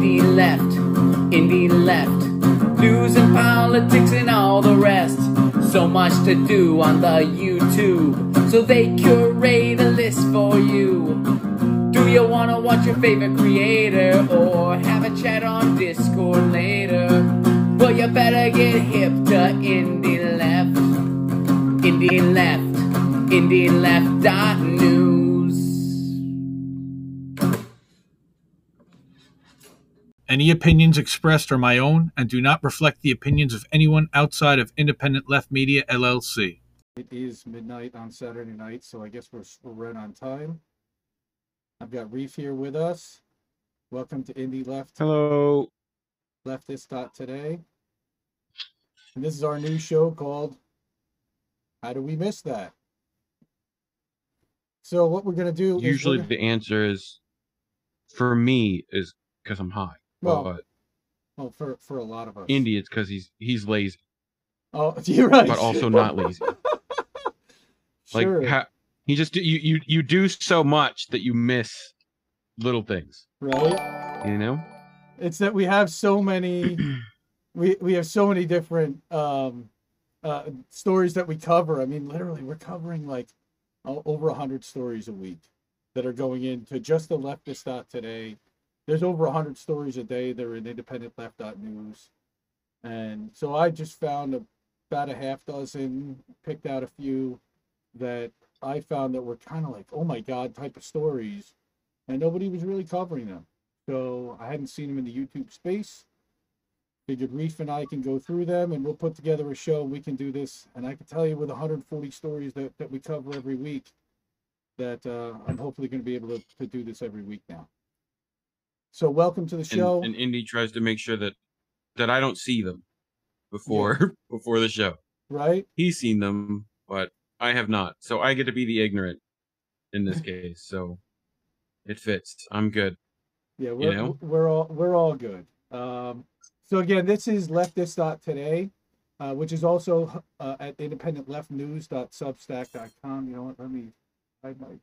Indie Left, news and politics and all the rest. So much to do on the YouTube, so they curate a list for you. Do you want to watch your favorite creator or have a chat on Discord later? Well, you better get hip to Indie Left, Indie Left, IndieLeft.news. Any opinions expressed are my own and do not reflect the opinions of anyone outside of Independent Left Media, LLC. It is midnight on Saturday night, so I guess we're right on time. I've got Reef here with us. Welcome to Indie Left. Hello. Leftist.today. And this is our new show called How Do We Miss That? So what we're going to do... Usually the answer is, for me, is because I'm high. Well, for a lot of us. Indy, it's because he's lazy. Oh, you're right. But also not lazy. Sure. Like he just you do so much that you miss little things. Right. You know. It's that we have so many. we have so many different stories that we cover. I mean, literally, we're covering like over 100 stories a week that are going into just the leftist.today. There's over 100 stories a day. They're in IndependentLeft.news. And so I just found about a half dozen, picked out a few that I found that were kind of like, oh my God, type of stories. And nobody was really covering them. So I hadn't seen them in the YouTube space. Figured Reef and I can go through them and we'll put together a show. We can do this. And I can tell you with 140 stories that we cover every week that I'm hopefully going to be able to do this every week now. So welcome to the show. And Indy tries to make sure that I don't see them before before the show. Right? He's seen them, but I have not. So I get to be the ignorant in this case. So it fits. I'm good. Yeah, we're all good. So again, this is leftist.today, which is also at independentleft.substack.com. You know what? Let me hide my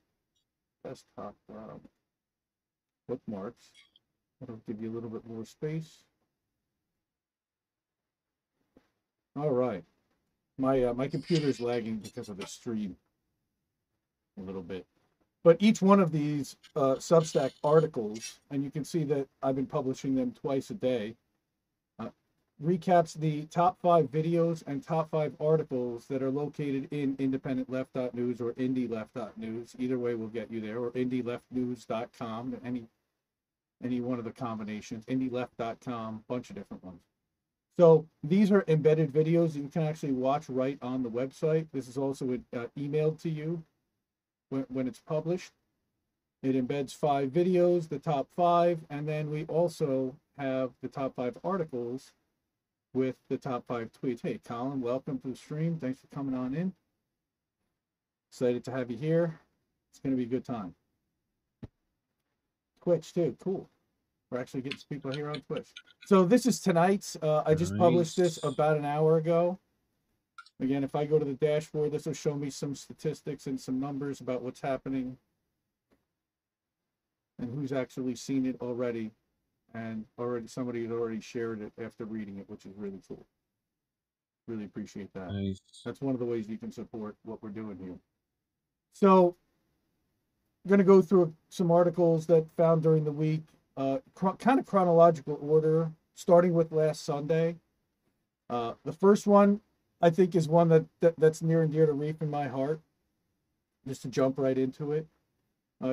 desktop bookmarks. That'll give you a little bit more space. All right. My computer's lagging because of the stream a little bit. But each one of these Substack articles, and you can see that I've been publishing them twice a day, recaps the top 5 videos and top 5 articles that are located in IndependentLeft.news or IndieLeft.news. Either way will get you there, or IndieLeftNews.com, any one of the combinations, IndieLeft.com, bunch of different ones. So these are embedded videos you can actually watch right on the website. This is also emailed to you when it's published. It embeds 5 videos, the top 5, and then we also have the top 5 articles with the top 5 tweets. Hey, Colin, welcome to the stream. Thanks for coming on in. Excited to have you here. It's going to be a good time. Twitch too, cool. We're actually getting people here on Twitch. So this is tonight's. I just published this about an hour ago. Again, if I go to the dashboard, this will show me some statistics and some numbers about what's happening and who's actually seen it already, and somebody has already shared it after reading it, which is really cool. Really appreciate that. Nice. That's one of the ways you can support what we're doing here. So I'm going to go through some articles that found during the week, kind of chronological order, starting with last Sunday. The first one, I think, is one that's near and dear to Reef in my heart, just to jump right into it.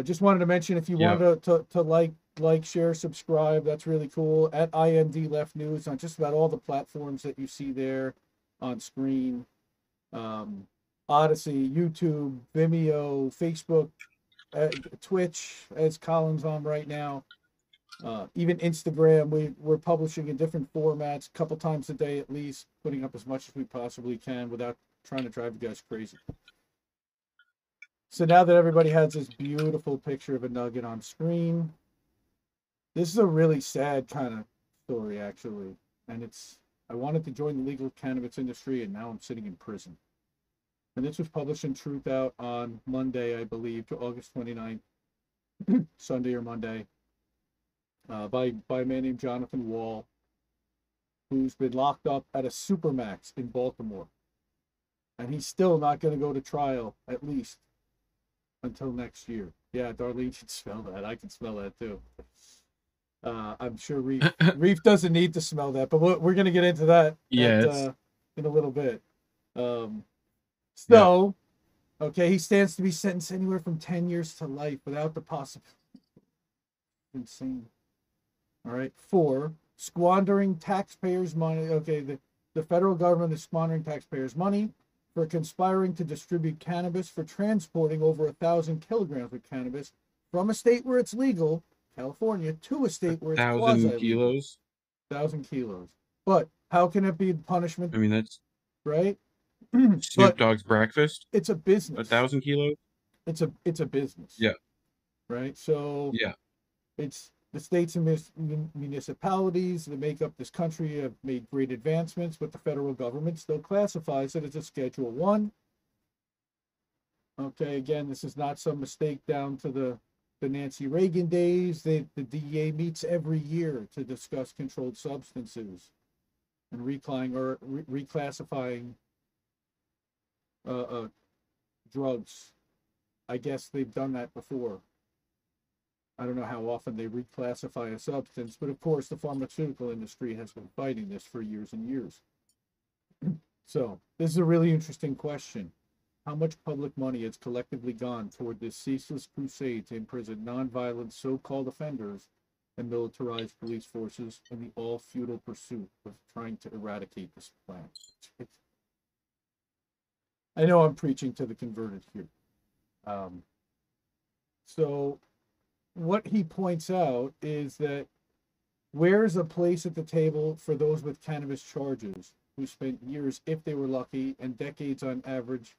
Just wanted to mention, if you wanted to like, share, subscribe, that's really cool, at IND Left News on just about all the platforms that you see there on screen. Odyssey, YouTube, Vimeo, Facebook, Twitch, as Colin's on right now, even Instagram. We're publishing in different formats a couple times a day at least, putting up as much as we possibly can without trying to drive you guys crazy. So now that everybody has this beautiful picture of a nugget on screen, this is a really sad kind of story, actually. And it's, I wanted to join the legal cannabis industry, and now I'm sitting in prison. And this was published in Truth Out on Monday, I believe, to August 29th, Sunday or Monday. by a man named Jonathan Wall, who's been locked up at a Supermax in Baltimore. And he's still not going to go to trial, at least, until next year. Yeah, Darlene should smell that. I can smell that, too. I'm sure Reef doesn't need to smell that, but we're going to get into that in a little bit. Okay, he stands to be sentenced anywhere from 10 years to life without the possibility. Insane. All right, 4, squandering taxpayers' money. Okay, the federal government is squandering taxpayers' money for conspiring to distribute cannabis, for transporting over 1,000 kilograms of cannabis from a state where it's legal, California, to a state where it's quasi-legal. 1,000 kilos? 1,000 kilos. But how can it be punishment? I mean, that's... Right? Snoop Dogg's breakfast? It's a business. 1,000 kilos? It's a business. Yeah. Right? So... Yeah. It's... The states and municipalities that make up this country have made great advancements, but the federal government still classifies it as a Schedule 1. Okay, again, this is not some mistake down to the Nancy Reagan days. The DEA meets every year to discuss controlled substances and reclassifying drugs. I guess they've done that before. I don't know how often they reclassify a substance, but of course the pharmaceutical industry has been fighting this for years and years. So this is a really interesting question. How much public money has collectively gone toward this ceaseless crusade to imprison nonviolent so-called offenders and militarized police forces in the all-futile pursuit of trying to eradicate this plan? I know I'm preaching to the converted here. What he points out is that where's a place at the table for those with cannabis charges who spent years, if they were lucky, and decades on average,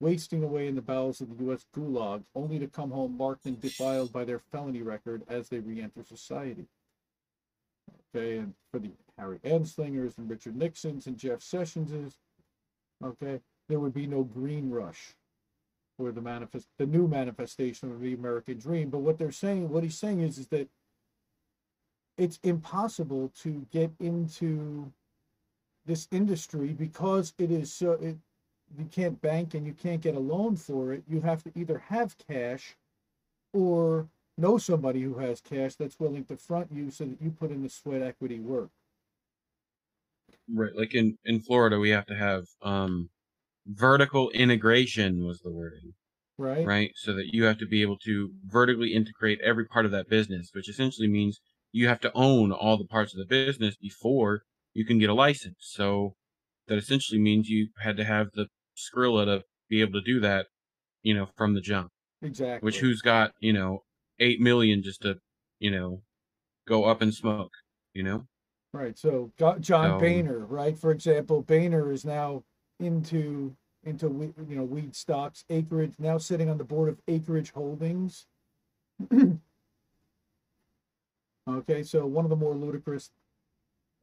wasting away in the bowels of the U.S. gulag, only to come home marked and defiled by their felony record as they re-enter society? Okay, and for the Harry Anslingers and Richard Nixons and Jeff Sessionses, okay, there would be no green rush. Or the new manifestation of the American dream. But what he's saying is that it's impossible to get into this industry because it is so. You can't bank and you can't get a loan for it. You have to either have cash, or know somebody who has cash that's willing to front you so that you put in the sweat equity work. Right, like in Florida, we have to have. Vertical integration was the wording, right? So that you have to be able to vertically integrate every part of that business, which essentially means you have to own all the parts of the business before you can get a license. So that essentially means you had to have the skrilla to be able to do that, from the jump. Exactly. Which who's got, 8 million just to, go up and smoke, Right. So John Boehner, right? For example, Boehner is now into weed stocks, Acreage, now sitting on the board of Acreage Holdings. Okay, so one of the more ludicrous,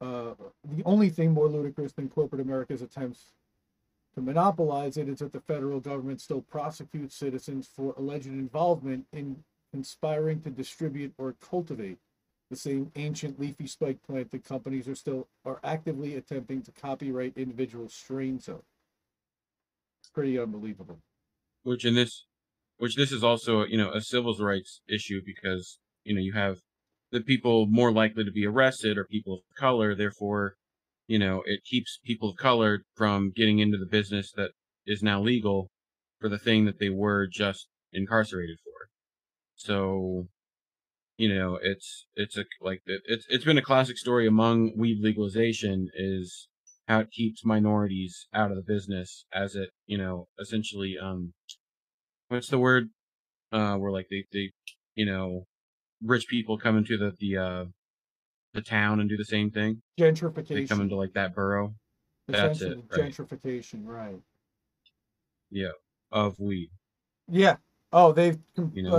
the only thing more ludicrous than corporate America's attempts to monopolize it is that the federal government still prosecutes citizens for alleged involvement in conspiring to distribute or cultivate the same ancient leafy spike plant that companies are actively attempting to copyright individual strains of. It's pretty unbelievable. Which this is also, a civil rights issue because, you have the people more likely to be arrested are people of color. Therefore, it keeps people of color from getting into the business that is now legal for the thing that they were just incarcerated for. So... it's been a classic story among weed legalization is how it keeps minorities out of the business as it, essentially, what's the word? Where like they rich people come into the town and do the same thing. Gentrification. They come into like that borough. That's it. Right? Gentrification. Right. Yeah. Of weed. Yeah. Oh, they've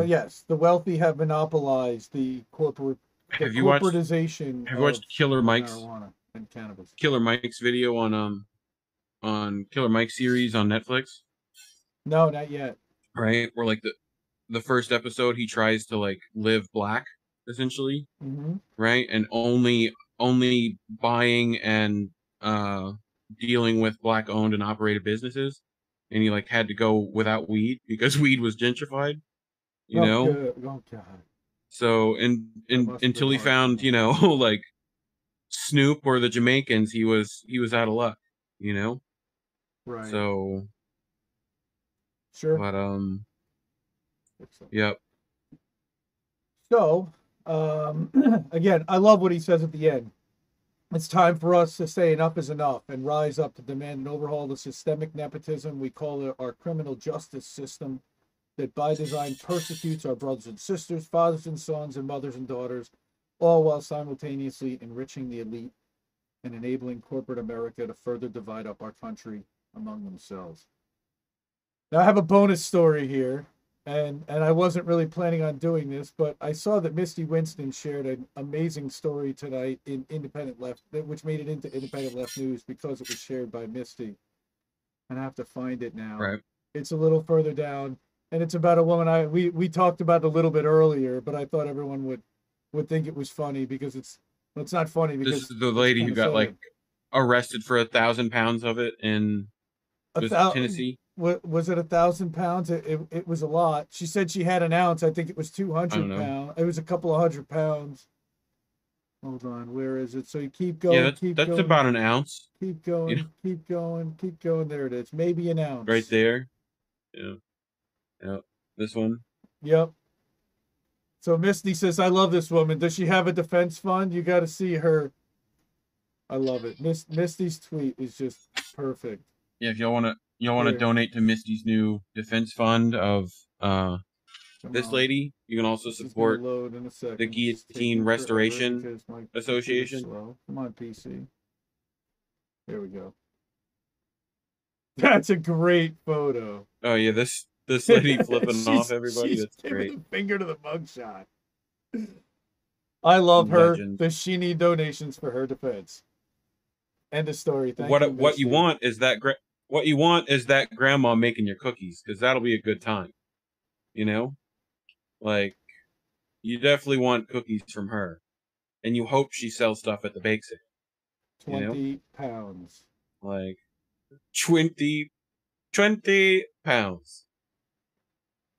yes, the wealthy have monopolized the corporatization. Have you watched Killer Mike's marijuana and cannabis? Killer Mike's video on Killer Mike's series on Netflix? No, not yet. Right, where like the first episode he tries to like live black essentially, right? And only buying and dealing with black owned and operated businesses. And he like had to go without weed because weed was gentrified, you know? So, and until he found, you know, like Snoop or the Jamaicans, he was out of luck, you know? Right. So. Sure. But, yep. So, again, I love what he says at the end. It's time for us to say enough is enough and rise up to demand an overhaul of the systemic nepotism we call our criminal justice system that by design persecutes our brothers and sisters, fathers and sons, and mothers and daughters, all while simultaneously enriching the elite and enabling corporate America to further divide up our country among themselves. Now, I have a bonus story here, and I wasn't really planning on doing this, but I saw that Misty Winston shared an amazing story tonight in Independent Left, which made it into Independent Left News because it was shared by Misty. And I have to find it now. Right. It's a little further down, and it's about a woman we talked about a little bit earlier, but I thought everyone would think it was funny because it's not funny. Because this is the lady who got like arrested for 1,000 pounds of it in Tennessee. Was it 1,000 pounds? It was a lot. She said she had an ounce. I think it was 200 pounds. It was a couple of 100 pounds. Hold on, where is it? So you keep going. Yeah, that's about an ounce. Keep going, you know? Keep going. There it is. Maybe an ounce. Right there. Yeah. Yeah. This one. Yep. So Misty says, I love this woman. Does she have a defense fund? You got to see her. I love it. Misty's tweet is just perfect. Yeah, if y'all want to. Y'all want to donate to Misty's new defense fund of this lady. You can also support the Guillotine Restoration Association. Come on, PC. There we go. That's a great photo. Oh yeah, this lady flipping off everybody. That's great. Finger to the mugshot. I love her. She need donations for her defense. End of story. What you want is that great. What you want is that grandma making your cookies, because that'll be a good time, you know? Like, you definitely want cookies from her, and you hope she sells stuff at the bake sale. 20 pounds. Like, 20 pounds.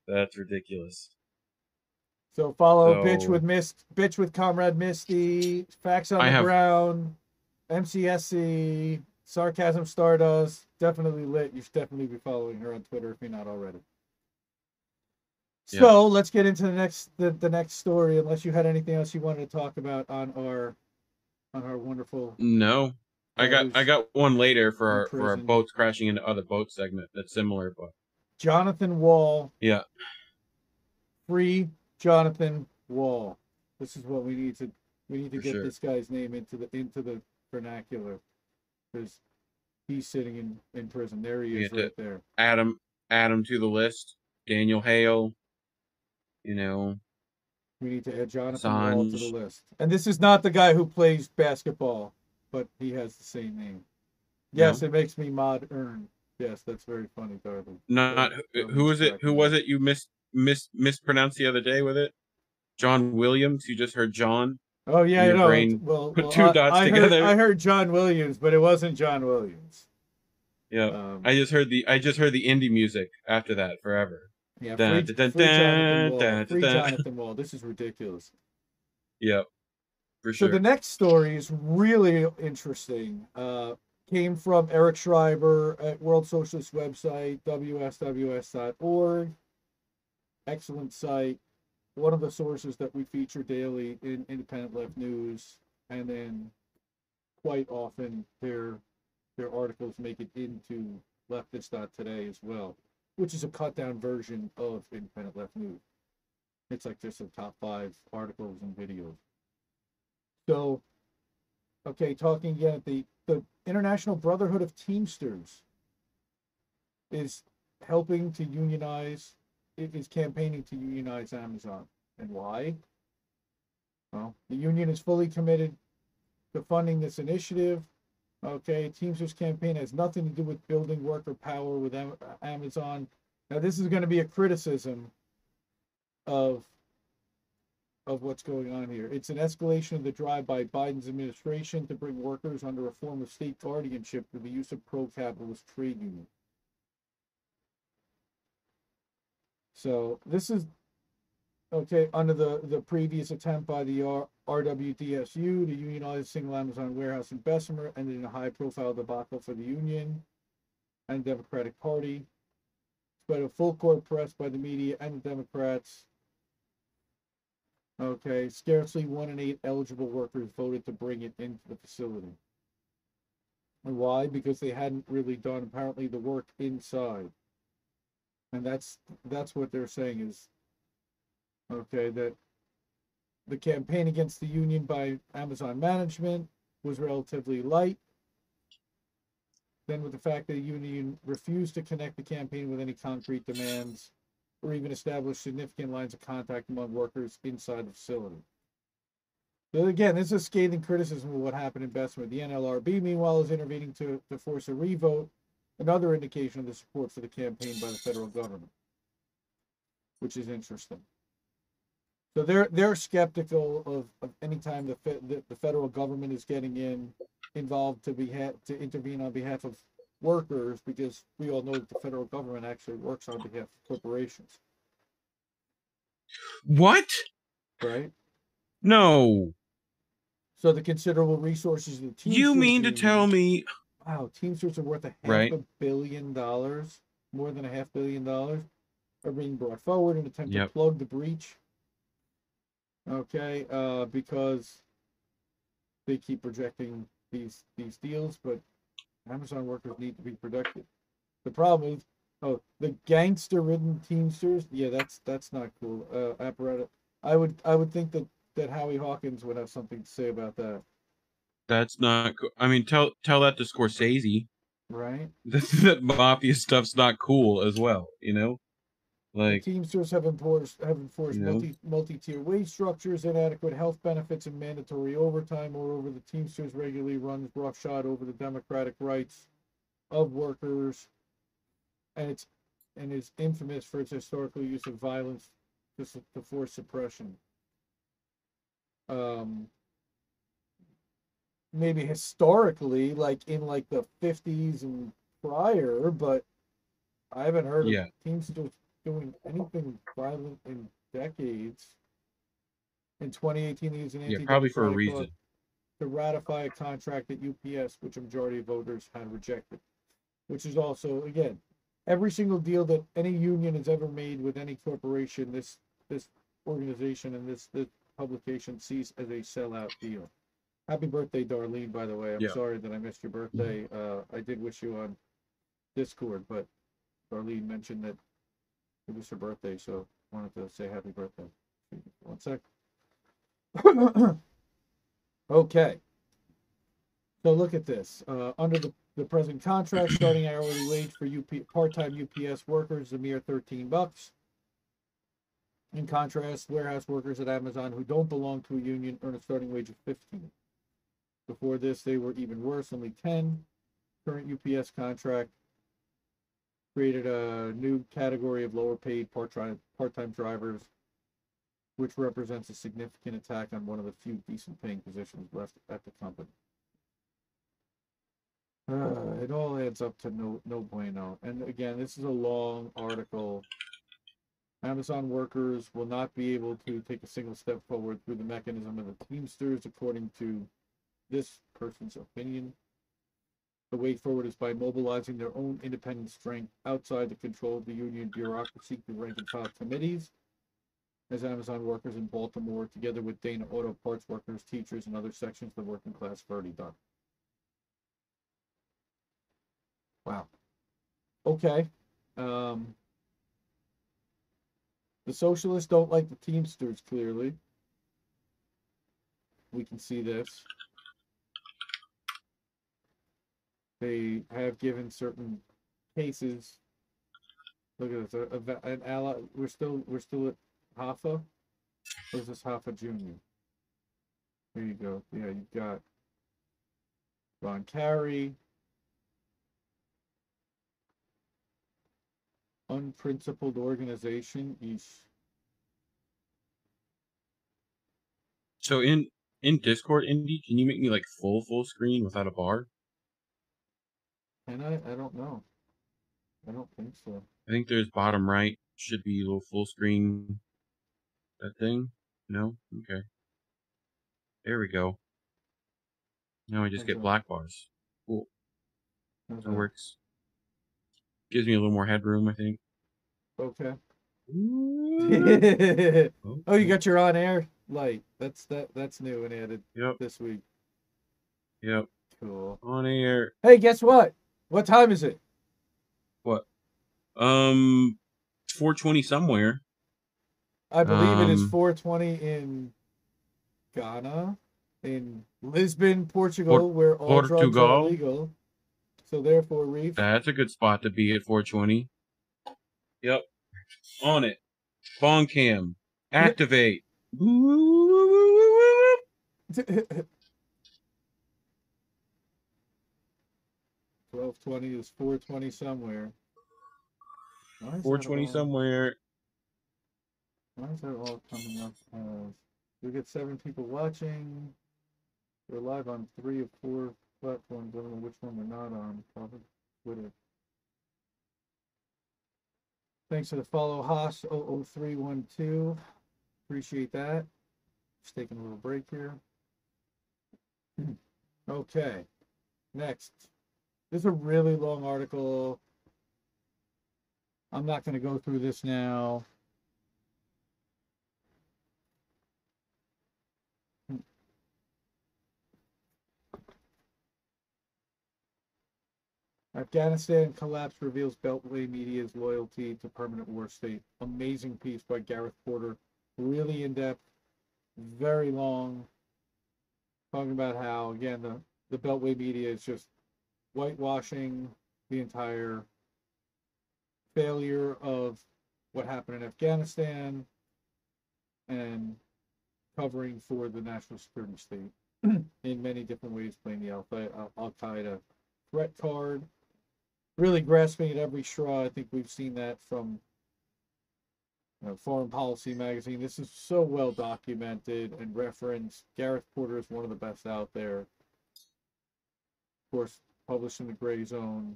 That's ridiculous. So follow Bitch with Comrade Misty, Facts on the Ground, MCSC, Sarcasm Stardust, definitely lit. You should definitely be following her on Twitter if you're not already. Yeah. So let's get into the next story. Unless you had anything else you wanted to talk about on our wonderful. No, I got one later for our boats crashing into other boats segment that's similar, but Jonathan Wall. Yeah. Free Jonathan Wall. This is what we need to get this guy's name into the vernacular. Because he's sitting in prison. There he is, right there. Add him to the list. Daniel Hale. You know. We need to add Jonathan Wall to the list. And this is not the guy who plays basketball, but he has the same name. Yes, no. It makes me modern. Yes, that's very funny, Darby. Who was it? You mispronounced the other day with it. John Williams. You just heard John. Oh yeah, put two dots together. I heard John Williams, but it wasn't John Williams. Yeah, I just heard the indie music after that forever. Yeah, free Jonathan Wall. This is ridiculous. Yeah, for sure. So the next story is really interesting. Came from Eric Schreiber at World Socialist website wsws.org. Excellent site. One of the sources that we feature daily in Independent Left News, and then quite often their articles make it into Leftist.today as well, which is a cut-down version of Independent Left News. It's like just the top 5 articles and videos. So, okay, talking again, the International Brotherhood of Teamsters is helping to unionize. It is campaigning to unionize Amazon. And why? Well, the union is fully committed to funding this initiative. Okay, Teamsters campaign has nothing to do with building worker power with Amazon. Now, this is going to be a criticism of of what's going on here. It's an escalation of the drive by Biden's administration to bring workers under a form of state guardianship through the use of pro-capitalist trade unions. So this is, okay, under the previous attempt by the RWDSU to unionize a single Amazon warehouse in Bessemer, ended in a high-profile debacle for the union and Democratic Party. Spread a full-court press by the media and the Democrats. Okay, scarcely 1 in 8 eligible workers voted to bring it into the facility. And why? Because they hadn't really done, apparently, the work inside. And that's what they're saying is, okay, that the campaign against the union by Amazon management was relatively light. Then with the fact that the union refused to connect the campaign with any concrete demands or even establish significant lines of contact among workers inside the facility. So again, this is scathing criticism of what happened in Bessemer. The NLRB, meanwhile, is intervening to force a revote, another indication of the support for the campaign by the federal government, which is interesting. So they're skeptical of any time the federal government is getting involved to intervene on behalf of workers, because we all know that the federal government actually works on behalf of corporations. What? Right? No. So the considerable resources of the Teamsters. You mean to tell me? Wow, Teamsters are worth $500 million, more than $500 million, are being brought forward in an attempt to plug the breach. Okay, because they keep rejecting these deals, but Amazon workers need to be protected. The problem is, oh, the gangster-ridden Teamsters. Yeah, that's not cool. Apparatus. I would think that Howie Hawkins would have something to say about that. That's not cool. I mean, tell that to Scorsese. Right. That mafia stuff's not cool as well. You know. Like, Teamsters have enforced multi-tier wage structures, inadequate health benefits, and mandatory overtime. Moreover, the Teamsters regularly runs roughshod over the democratic rights of workers, and is infamous for its historical use of violence to force suppression. Maybe historically, like in like the 50s and prior, but I haven't heard of Teamsters doing anything violent in decades. In 2018, he was an anti-democratic probably for a reason to ratify a contract at UPS, which a majority of voters had rejected. Which is also, again, every single deal that any union has ever made with any corporation, this organization and this publication sees as a sellout deal. Happy birthday, Darlene, by the way. I'm sorry that I missed your birthday. I did wish you on Discord, but Darlene mentioned that it was her birthday, so I wanted to say happy birthday. One sec. Okay. So look at this. Under the present contract, starting hourly wage for part-time UPS workers is a mere $13. In contrast, warehouse workers at Amazon who don't belong to a union earn a starting wage of $15. Before this, they were even worse, only $10. Current UPS contract created a new category of lower-paid part-time drivers, which represents a significant attack on one of the few decent-paying positions left at the company. It all adds up to no bueno. And again, this is a long article. Amazon workers will not be able to take a single step forward through the mechanism of the Teamsters, according to this person's opinion. The way forward is by mobilizing their own independent strength outside the control of the union bureaucracy through rank-and-file committees. As Amazon workers in Baltimore, together with Dana Auto Parts workers, teachers, and other sections of the working class, have already done. Wow. Okay. The socialists don't like the Teamsters, clearly. We can see this. They have given certain cases. Look at this. An ally. We're still at Hoffa. Or is this Hoffa Jr.? There you go. Yeah, you've got Ron Carey, unprincipled organization. Eesh. So in Discord, Indy, can you make me like full screen without a bar? Can I? I don't know. I don't think so. I think there's bottom right should be a little full screen. That thing? No? Okay. There we go. Now I just get black bars. Cool. That works. Gives me a little more headroom, I think. Okay. Okay. Oh, you got your on-air light. That's new and added this week. Yep. Cool. On-air. Hey, guess what? What time is it? What? 4:20 somewhere. I believe it is 4:20 in Ghana, in Lisbon, Portugal, where all drugs are illegal. So therefore, Reef. That's a good spot to be at 4:20. Yep. On it. Bong cam. Activate. Yep. 12:20 is 4:20 somewhere. 4:20 somewhere. Why is that all coming up? We get 7 people watching. We're live on 3 of 4 platforms. I don't know which one we're not on. Probably Twitter. Thanks for the follow, Haas00312. Appreciate that. Just taking a little break here. Okay. Next. This is a really long article. I'm not going to go through this now. Afghanistan collapse reveals Beltway media's loyalty to permanent war state. Amazing piece by Gareth Porter. Really in-depth, very long. Talking about how, again, the Beltway media is just whitewashing the entire failure of what happened in Afghanistan and covering for the national security state in many different ways, playing the Al-Qaeda threat card. Really grasping at every straw. I think we've seen that from Foreign Policy magazine. This is so well documented and referenced. Gareth Porter is one of the best out there. Of course, published in the Gray Zone.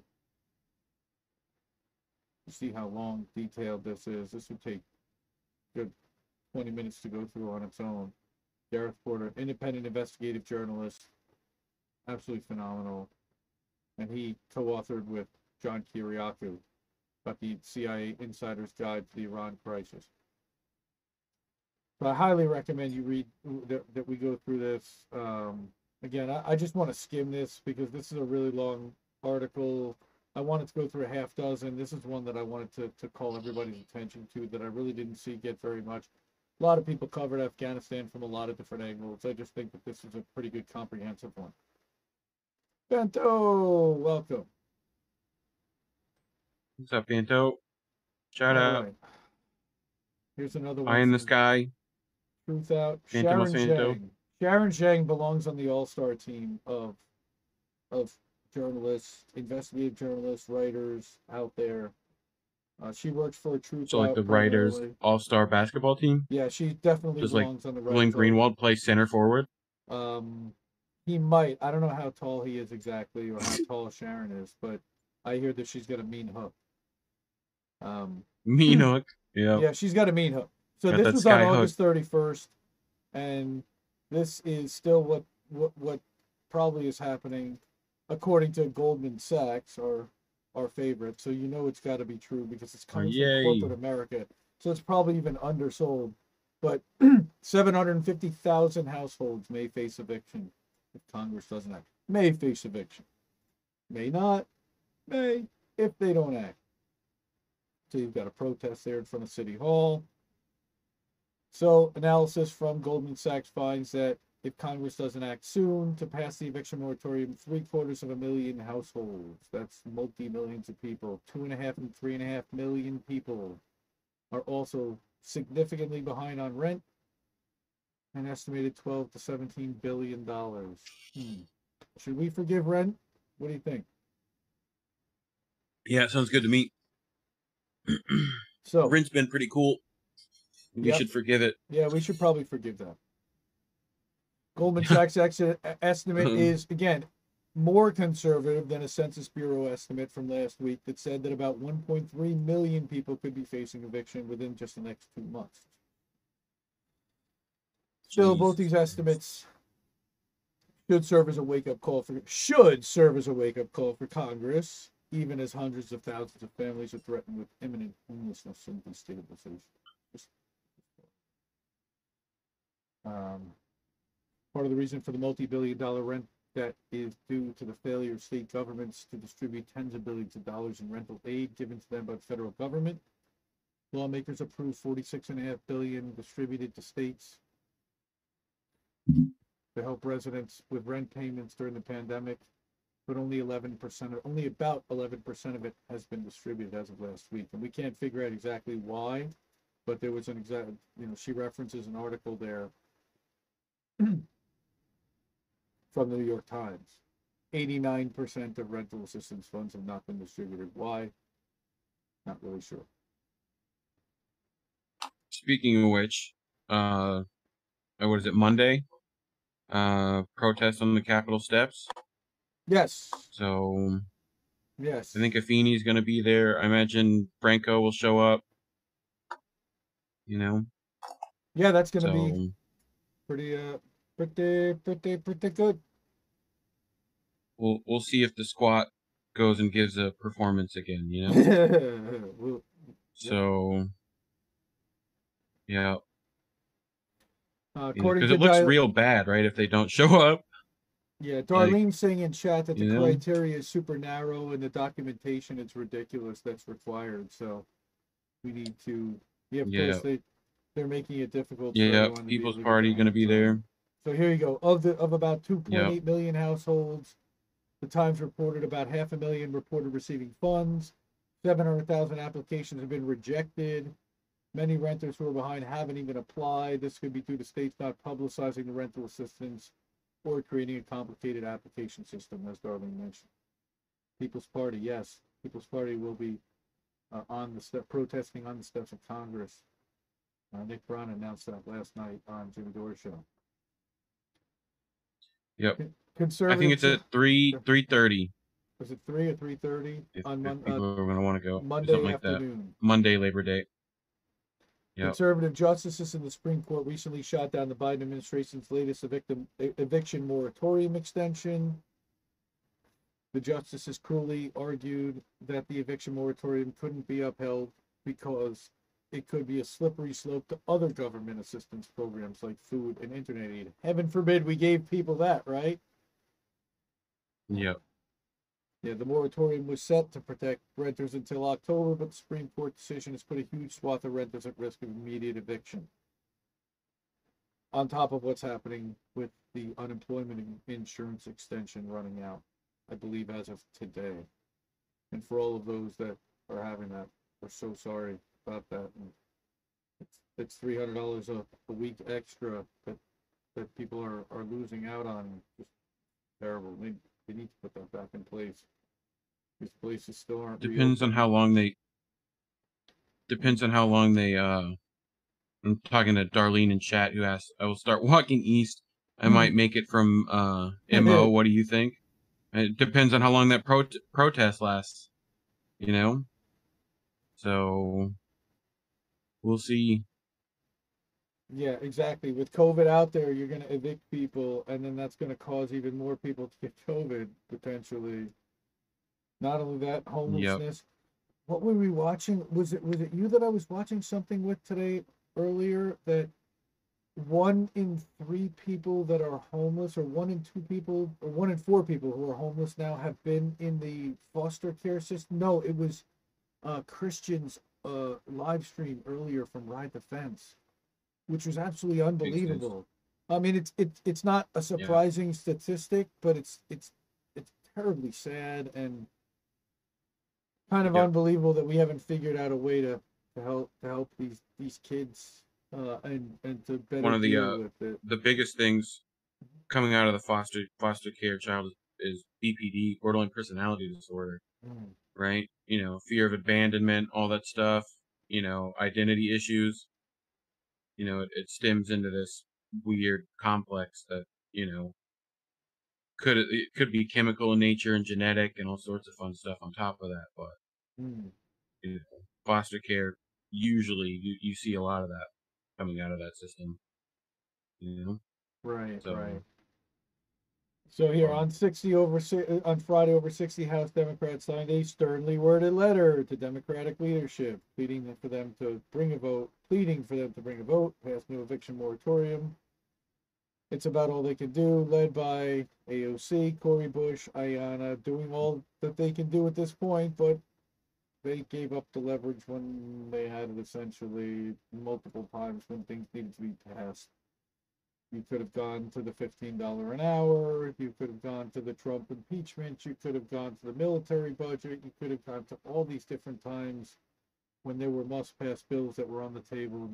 You see how long, detailed this is. This would take a good 20 minutes to go through on its own. Gareth Porter, independent investigative journalist. Absolutely phenomenal. And he co-authored with John Kiriakou about the CIA Insider's Guide to the Iran Crisis. So I highly recommend you read that we go through this. Again, I just want to skim this because this is a really long article. I wanted to go through a half dozen. This is one that I wanted to call everybody's attention to that I really didn't see get very much. A lot of people covered Afghanistan from a lot of different angles. I just think that this is a pretty good comprehensive one. Bento, welcome. What's up, Bento? Shout out. Right. Here's another one. Eye in the sky. Truth out. Sharon Zhang. Sharon Zhang belongs on the all-star team of journalists, investigative journalists, writers out there. She works for Truth Out. So, like the writers' all-star basketball team. Yeah, she definitely belongs on the writers. Glenn Greenwald plays center forward. He might. I don't know how tall he is exactly or how tall Sharon is, but I hear that she's got a mean hook. Mean hook? Yeah. Yeah, she's got a mean hook. So got this was on August 31st, and this is still what probably is happening according to Goldman Sachs, our favorite. So you know it's got to be true because it's coming from corporate America. So it's probably even undersold. But 750,000 households may face eviction. If Congress doesn't act, may face eviction. May not. May if they don't act. So you've got a protest there in front of City Hall. So analysis from Goldman Sachs finds that if Congress doesn't act soon to pass the eviction moratorium, 750,000 households, that's multi-millions of people, 2.5 and 3.5 million people are also significantly behind on rent. An estimated $12 to $17 billion. Should we forgive rent? What do you think? Yeah, it sounds good to me. So rent's been pretty cool. We should forgive it. Yeah, we should probably forgive that. Goldman Sachs estimate is, again, more conservative than a Census Bureau estimate from last week that said that about 1.3 million people could be facing eviction within just the next 2 months. So both these estimates should serve as a wake-up call for Congress, even as hundreds of thousands of families are threatened with imminent homelessness and destabilization. Part of the reason for the multi-billion-dollar rent debt is due to the failure of state governments to distribute tens of billions of dollars in rental aid given to them by the federal government. Lawmakers approved $46.5 billion distributed to states to help residents with rent payments during the pandemic, but only about 11% of it has been distributed as of last week, and we can't figure out exactly why. But there was an exact, she references an article there from the New York Times. 89% of rental assistance funds have not been distributed. Why? Not really sure. Speaking of which, what is it, Monday? Protests on the Capitol steps. Yes. So, yes, I think Afeni's going to be there. I imagine Franco will show up. Yeah, that's going to be pretty good. We'll see if the squat goes and gives a performance again. So, yeah. Because it looks real bad, right, if they don't show up. Yeah, Darlene's saying in chat that the criteria is super narrow and the documentation is ridiculous that's required. So we need to, they're making it difficult. Yeah, People's Party going to be there. So here you go. Of about 2.8 million households, the Times reported about 500,000 reported receiving funds. 700,000 applications have been rejected. Many renters who are behind haven't even applied. This could be due to states not publicizing the rental assistance or creating a complicated application system, as Darlene mentioned. People's Party, yes. People's Party will be protesting on the steps of Congress. Nick Brown announced that last night on Jimmy Dore's show. Yep. I think it's at 3:30. Was it 3 or 3:30? On Monday. People are going to want to go. Monday afternoon. Like Monday, Labor Day. Conservative justices in the Supreme Court recently shot down the Biden administration's latest eviction moratorium extension. The justices cruelly argued that the eviction moratorium couldn't be upheld because it could be a slippery slope to other government assistance programs like food and internet aid. Heaven forbid we gave people that, right? Yeah. Yeah, the moratorium was set to protect renters until October, but the Supreme Court decision has put a huge swath of renters at risk of immediate eviction. On top of what's happening with the unemployment insurance extension running out, I believe, as of today. And for all of those that are having that, we're so sorry about that. And it's $300 a week extra that people are losing out on. Just terrible. They need to put that back in place. These places still aren't. Depends on how long they. I'm talking to Darlene in chat, who asked, "I will start walking east. I might make it from MO. What do you think?" It depends on how long that protest lasts. So we'll see. Yeah, exactly. With COVID out there, you're going to evict people, and then that's going to cause even more people to get COVID, potentially. Not only that, homelessness. Yep. What were we watching? Was it you that I was watching something with today earlier, that 1 in 3 people that are homeless, or 1 in 2 people, or 1 in 4 people who are homeless now have been in the foster care system? No, it was Christian's live stream earlier from Ride the Fence, which was absolutely unbelievable. I mean, it's not a surprising statistic, but it's terribly sad and kind of unbelievable that we haven't figured out a way to help these kids and to better deal with it. The biggest things coming out of the foster care child is BPD, borderline personality disorder, right? Fear of abandonment, all that stuff. Identity issues. It stems into this weird complex that you know, it could be chemical in nature and genetic and all sorts of fun stuff on top of that. But you know, foster care, usually you see a lot of that coming out of that system, you know? Right, so, right. So here on Friday, over 60 House Democrats signed a sternly worded letter to Democratic leadership, pleading for them to bring a vote, pass new eviction moratorium. It's about all they can do, led by AOC, Cori Bush, Ayanna, doing all that they can do at this point, but they gave up the leverage when they had it essentially multiple times when things needed to be passed. You could have gone to the $15 an hour. You could have gone to the Trump impeachment. You could have gone to the military budget. You could have gone to all these different times when there were must-pass bills that were on the table.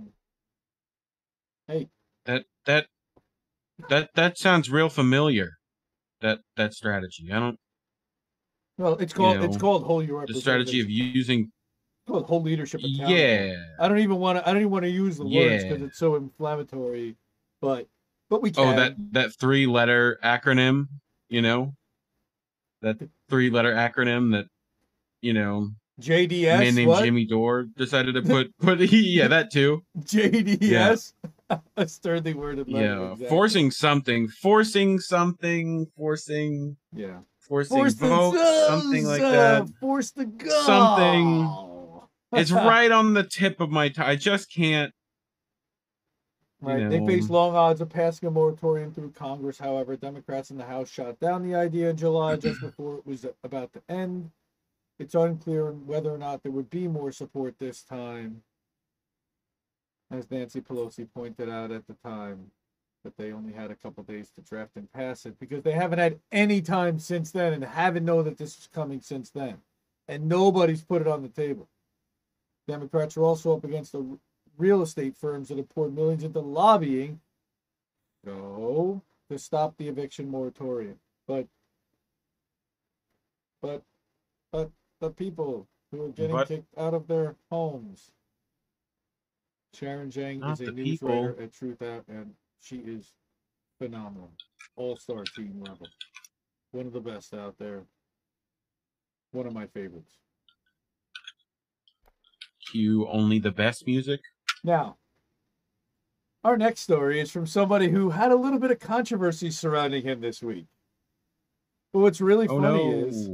Hey, that sounds real familiar. That strategy. I don't. Well, it's called hold your representative. The strategy of using. Well, whole leadership. Yeah. I don't even want to use the words because it's so inflammatory, but. But we can. Oh, that three-letter acronym, you know? That three-letter acronym that, you know... JDS, man named what? Jimmy Dore decided to put... yeah, that too. JDS? Yeah. A sternly worded letter. Yeah, exactly. Forcing something. Yeah. Forcing vote, something like that. Force the go. Something. It's right on the tip of my tongue. I just can't. Right. You know. They face long odds of passing a moratorium through Congress. However, Democrats in the House shot down the idea in July just before it was about to end. It's unclear whether or not there would be more support this time, as Nancy Pelosi pointed out at the time, that they only had a couple days to draft and pass it because they haven't had any time since then and haven't known that this is coming since then. And nobody's put it on the table. Democrats are also up against the real estate firms that have poured millions into lobbying to stop the eviction moratorium. But the people who are getting kicked out of their homes. Sharon Zhang is a newswriter at Truth Out, and she is phenomenal. All-star team level. One of the best out there. One of my favorites. Cue only the best music. Now, our next story is from somebody who had a little bit of controversy surrounding him this week. But what's really funny is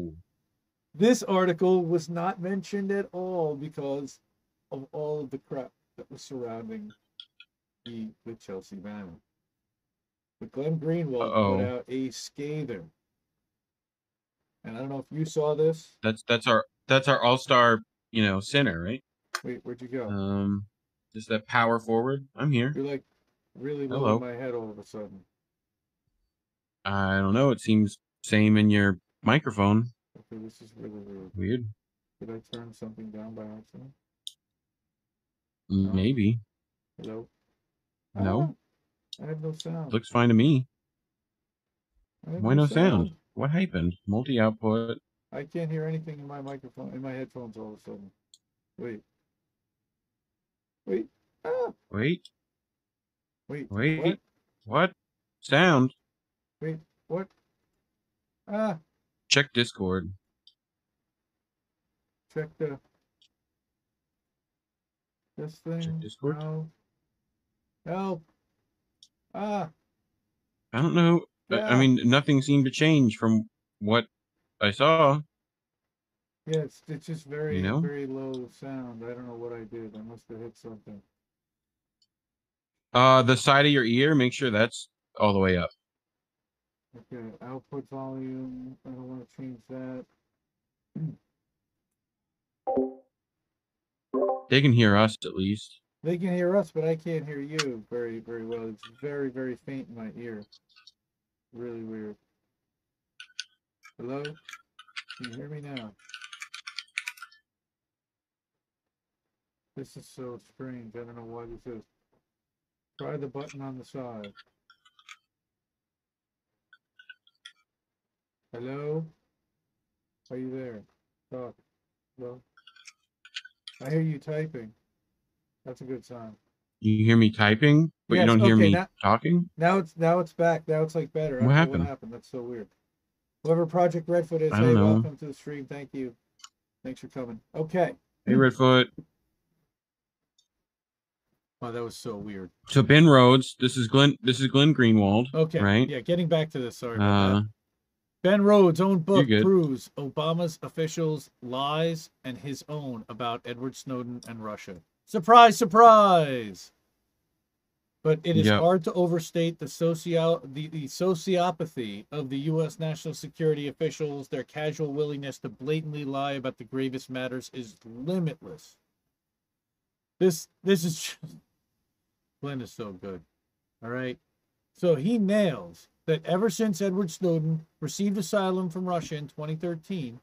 this article was not mentioned at all because of all of the crap that was surrounding the Chelsea banner. But Glenn Greenwald put out a scather. And I don't know if you saw this. That's our all-star, you know, center, right? Wait, where'd you go? Just that power forward. I'm here. You're like really moving my head all of a sudden. I don't know. It seems same in your microphone. Okay, this is really weird. Did I turn something down by accident? Maybe. Hello? No. I have no sound. Looks fine to me. Why no sound? What happened? Multi-output. I can't hear anything in my microphone, in my headphones all of a sudden. Wait. Ah. Wait. What? Sound. Wait. What? Ah. Check Discord. Check this thing. Check Discord. No. Help. Ah. I don't know. Yeah. I mean, nothing seemed to change from what I saw. Yeah, it's just very, you know? Very low sound. I don't know what I did. I must have hit something. The side of your ear, make sure that's all the way up. Okay, output volume. I don't want to change that. They can hear us, at least. They can hear us, but I can't hear you very, very well. It's very, very faint in my ear. Really weird. Hello? Can you hear me now? This is so strange. I don't know why this is. Try the button on the side. Hello? Are you there? Talk. Hello? I hear you typing. That's a good sign. You hear me typing, but yes, you don't hear me talking? Now it's back. Now it's like better. What happened? That's so weird. Whoever Project Redfoot is, hey, welcome to the stream. Thank you. Thanks for coming. Okay. Hey, Redfoot. Wow, that was so weird. So Ben Rhodes, this is Glenn Greenwald. Okay. Right? Yeah, getting back to this. Sorry about that. Ben Rhodes' own book proves Obama's officials' lies and his own about Edward Snowden and Russia. Surprise, surprise. But it is hard to overstate the sociopathy of the U.S. national security officials. Their casual willingness to blatantly lie about the gravest matters is limitless. This is... Glenn is so good. All right. So he nails that ever since Edward Snowden received asylum from Russia in 2013,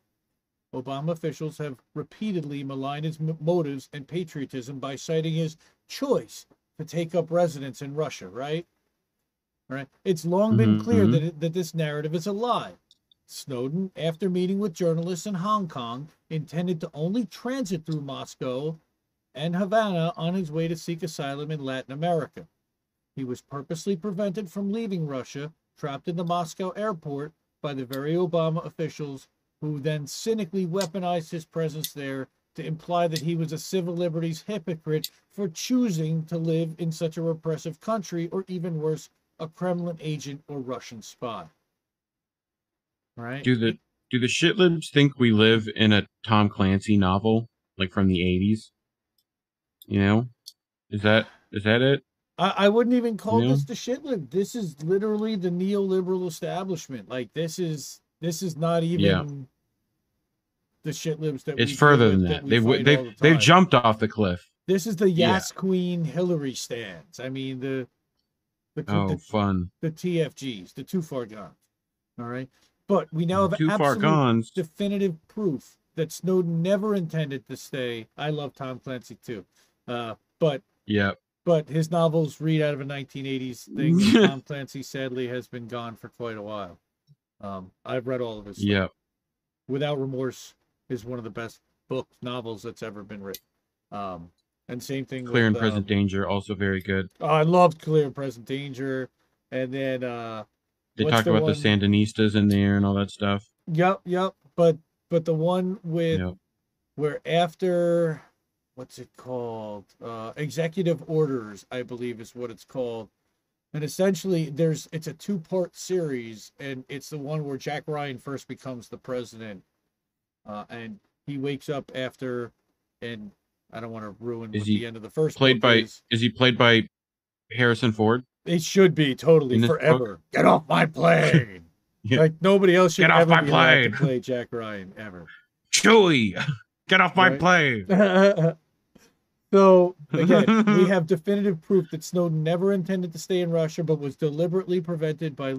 Obama officials have repeatedly maligned his motives and patriotism by citing his choice to take up residence in Russia, right? All right. It's long been clear that this narrative is a lie. Snowden, after meeting with journalists in Hong Kong, intended to only transit through Moscow and Havana on his way to seek asylum in Latin America. He was purposely prevented from leaving Russia, trapped in the Moscow airport by the very Obama officials who then cynically weaponized his presence there to imply that he was a civil liberties hypocrite for choosing to live in such a repressive country, or even worse, a Kremlin agent or Russian spy. Right? Do the shitlibs think we live in a Tom Clancy novel, like from the 80s? You know? Is that it? I wouldn't even call this the shitlib. This is literally the neoliberal establishment. Like, this is not even the shitlibs that it's further than that. They've jumped off the cliff. This is the Yas Queen Hillary stands. I mean the TFGs, the too far gone. All right, but we now have absolute definitive proof that Snowden never intended to stay. I love Tom Clancy too, but his novels read out of a 1980s thing. And Tom Clancy sadly has been gone for quite a while. I've read all of his stuff. Without Remorse is one of the best novels that's ever been written. And same thing. Clear and Present Danger, also very good. Oh, I loved Clear and Present Danger. And then they talked about the Sandinistas in there and all that stuff. Yep. But the one with where after what's it called? Executive Orders, I believe, is what it's called. And essentially, it's a two-part series, and it's the one where Jack Ryan first becomes the president, and he wakes up after, and I don't want to ruin the end of the first. Is he played by Harrison Ford? It should be totally forever. Book? Get off my plane! Like nobody else should ever to play Jack Ryan ever. Chewie, get off my plane! So, again, we have definitive proof that Snowden never intended to stay in Russia, but was deliberately prevented by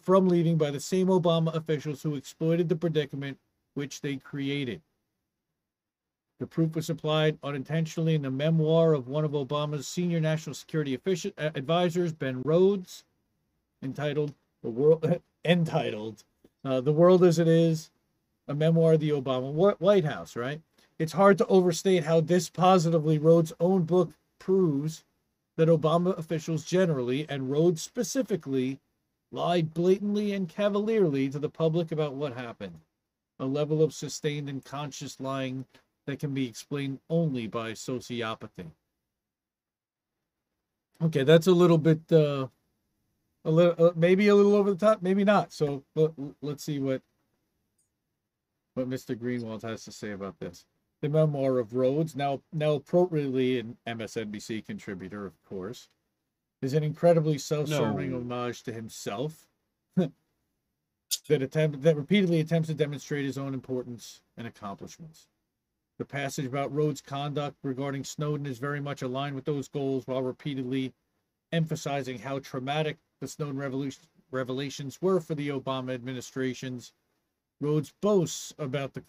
from leaving by the same Obama officials who exploited the predicament which they created. The proof was supplied unintentionally in the memoir of one of Obama's senior national security advisors, Ben Rhodes, entitled The World as It Is, a memoir of the Obama White House, right? It's hard to overstate how dispositively Rhodes' own book proves that Obama officials generally, and Rhodes specifically, lied blatantly and cavalierly to the public about what happened, a level of sustained and conscious lying that can be explained only by sociopathy. Okay, that's a little bit, maybe a little over the top, maybe not. So let's see what Mr. Greenwald has to say about this. The memoir of Rhodes, now appropriately an MSNBC contributor, of course, is an incredibly self-serving homage to himself that repeatedly attempts to demonstrate his own importance and accomplishments. The passage about Rhodes' conduct regarding Snowden is very much aligned with those goals, while repeatedly emphasizing how traumatic the Snowden revelations were for the Obama administration's. Rhodes boasts about the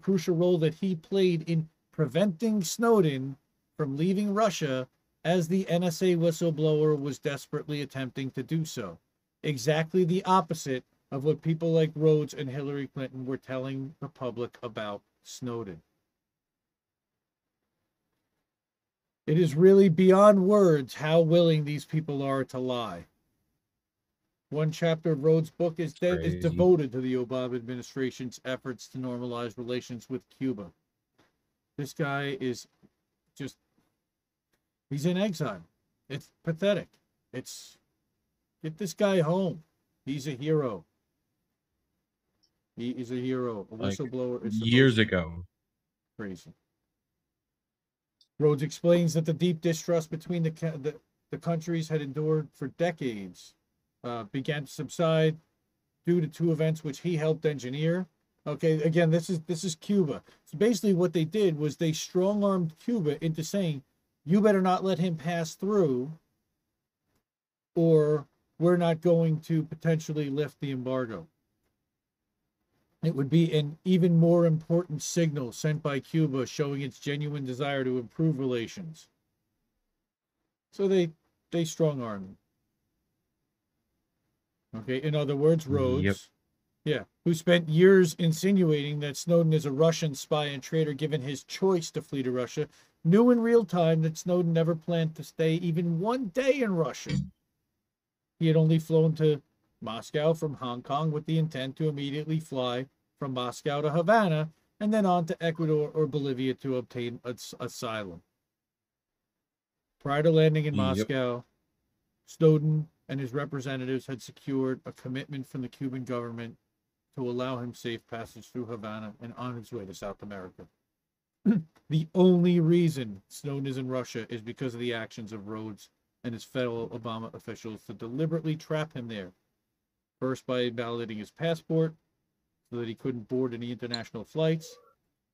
crucial role that he played in preventing Snowden from leaving Russia as the NSA whistleblower was desperately attempting to do so. Exactly the opposite of what people like Rhodes and Hillary Clinton were telling the public about Snowden. It is really beyond words how willing these people are to lie. One chapter of Rhodes' book is devoted to the Obama administration's efforts to normalize relations with Cuba. This guy is just, he's in exile. It's pathetic. It's, get this guy home. He's a hero. He is a hero. A whistleblower. Like years ago. Crazy. Rhodes explains that the deep distrust between the countries had endured for decades began to subside due to two events which he helped engineer. Okay, again, this is Cuba. So basically what they did was they strong-armed Cuba into saying, you better not let him pass through or we're not going to potentially lift the embargo. It would be an even more important signal sent by Cuba showing its genuine desire to improve relations. So they strong-armed. Okay, in other words, Rhodes, who spent years insinuating that Snowden is a Russian spy and traitor given his choice to flee to Russia, knew in real time that Snowden never planned to stay even one day in Russia. He had only flown to Moscow from Hong Kong with the intent to immediately fly from Moscow to Havana and then on to Ecuador or Bolivia to obtain asylum. Prior to landing in Moscow, Snowden and his representatives had secured a commitment from the Cuban government to allow him safe passage through Havana and on his way to South America. The only reason Snowden is in Russia is because of the actions of Rhodes and his fellow Obama officials to deliberately trap him there. First by invalidating his passport so that he couldn't board any international flights,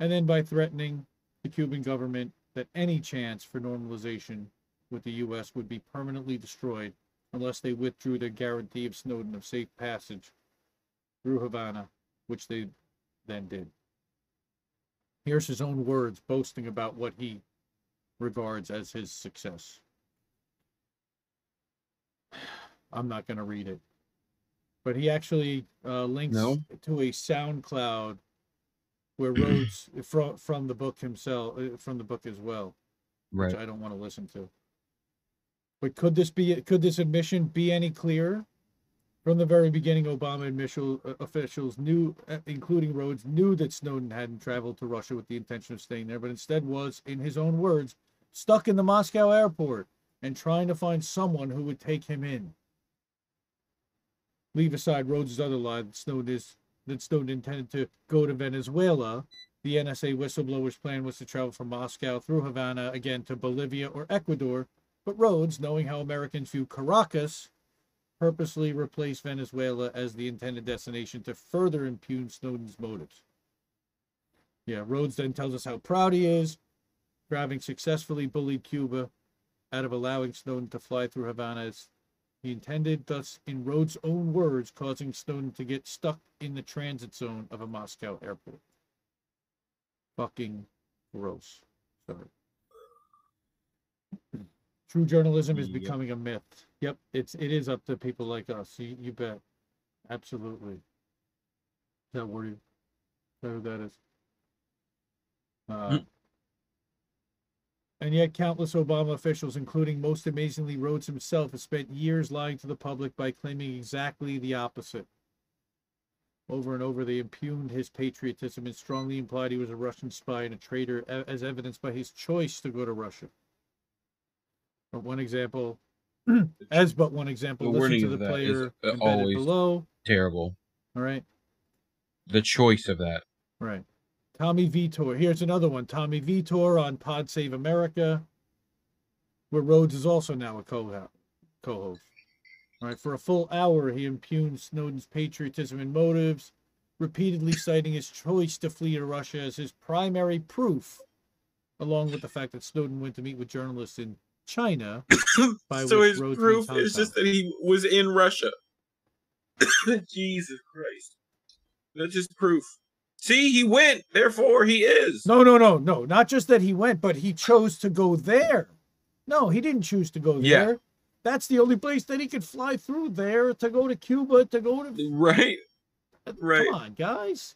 and then by threatening the Cuban government that any chance for normalization with the U.S. would be permanently destroyed unless they withdrew their guarantee of Snowden of safe passage through Havana, which they then did. Here's his own words boasting about what he regards as his success. I'm not going to read it. But he actually links to a SoundCloud where Rhodes from the book himself, from the book as well, which I don't want to listen to. But could this admission be any clearer? From the very beginning, Obama officials knew, including Rhodes, knew that Snowden hadn't traveled to Russia with the intention of staying there, but instead was, in his own words, stuck in the Moscow airport and trying to find someone who would take him in. Leave aside Rhodes' other lie that Snowden intended to go to Venezuela. The NSA whistleblower's plan was to travel from Moscow through Havana again to Bolivia or Ecuador, but Rhodes, knowing how Americans view Caracas, purposely replaced Venezuela as the intended destination to further impugn Snowden's motives. Yeah, Rhodes then tells us how proud he is for having successfully bullied Cuba out of allowing Snowden to fly through Havana as he intended, thus, in Rhodes' own words, causing Snowden to get stuck in the transit zone of a Moscow airport. Fucking gross. Sorry. True journalism is becoming a myth. Yep, it is up to people like us. You bet. Absolutely. Is that word? Who that is? And yet countless Obama officials, including most amazingly Rhodes himself, has spent years lying to the public by claiming exactly the opposite. Over and over, they impugned his patriotism and strongly implied he was a Russian spy and a traitor, as evidenced by his choice to go to Russia. But one example, listen to the player embedded below. Terrible. All right. The choice of that. Right. Tommy Vietor. Here's another one. Tommy Vietor on Pod Save America, where Rhodes is also now a co-host. All right, for a full hour, he impugned Snowden's patriotism and motives, repeatedly citing his choice to flee to Russia as his primary proof, along with the fact that Snowden went to meet with journalists in China. So his proof is just that he was in Russia. Jesus Christ. That's just proof. See, he went, therefore he is. No. Not just that he went, but he chose to go there. No, he didn't choose to go there. That's the only place that he could fly through there to go to Cuba, to go to... Right. Come on, guys.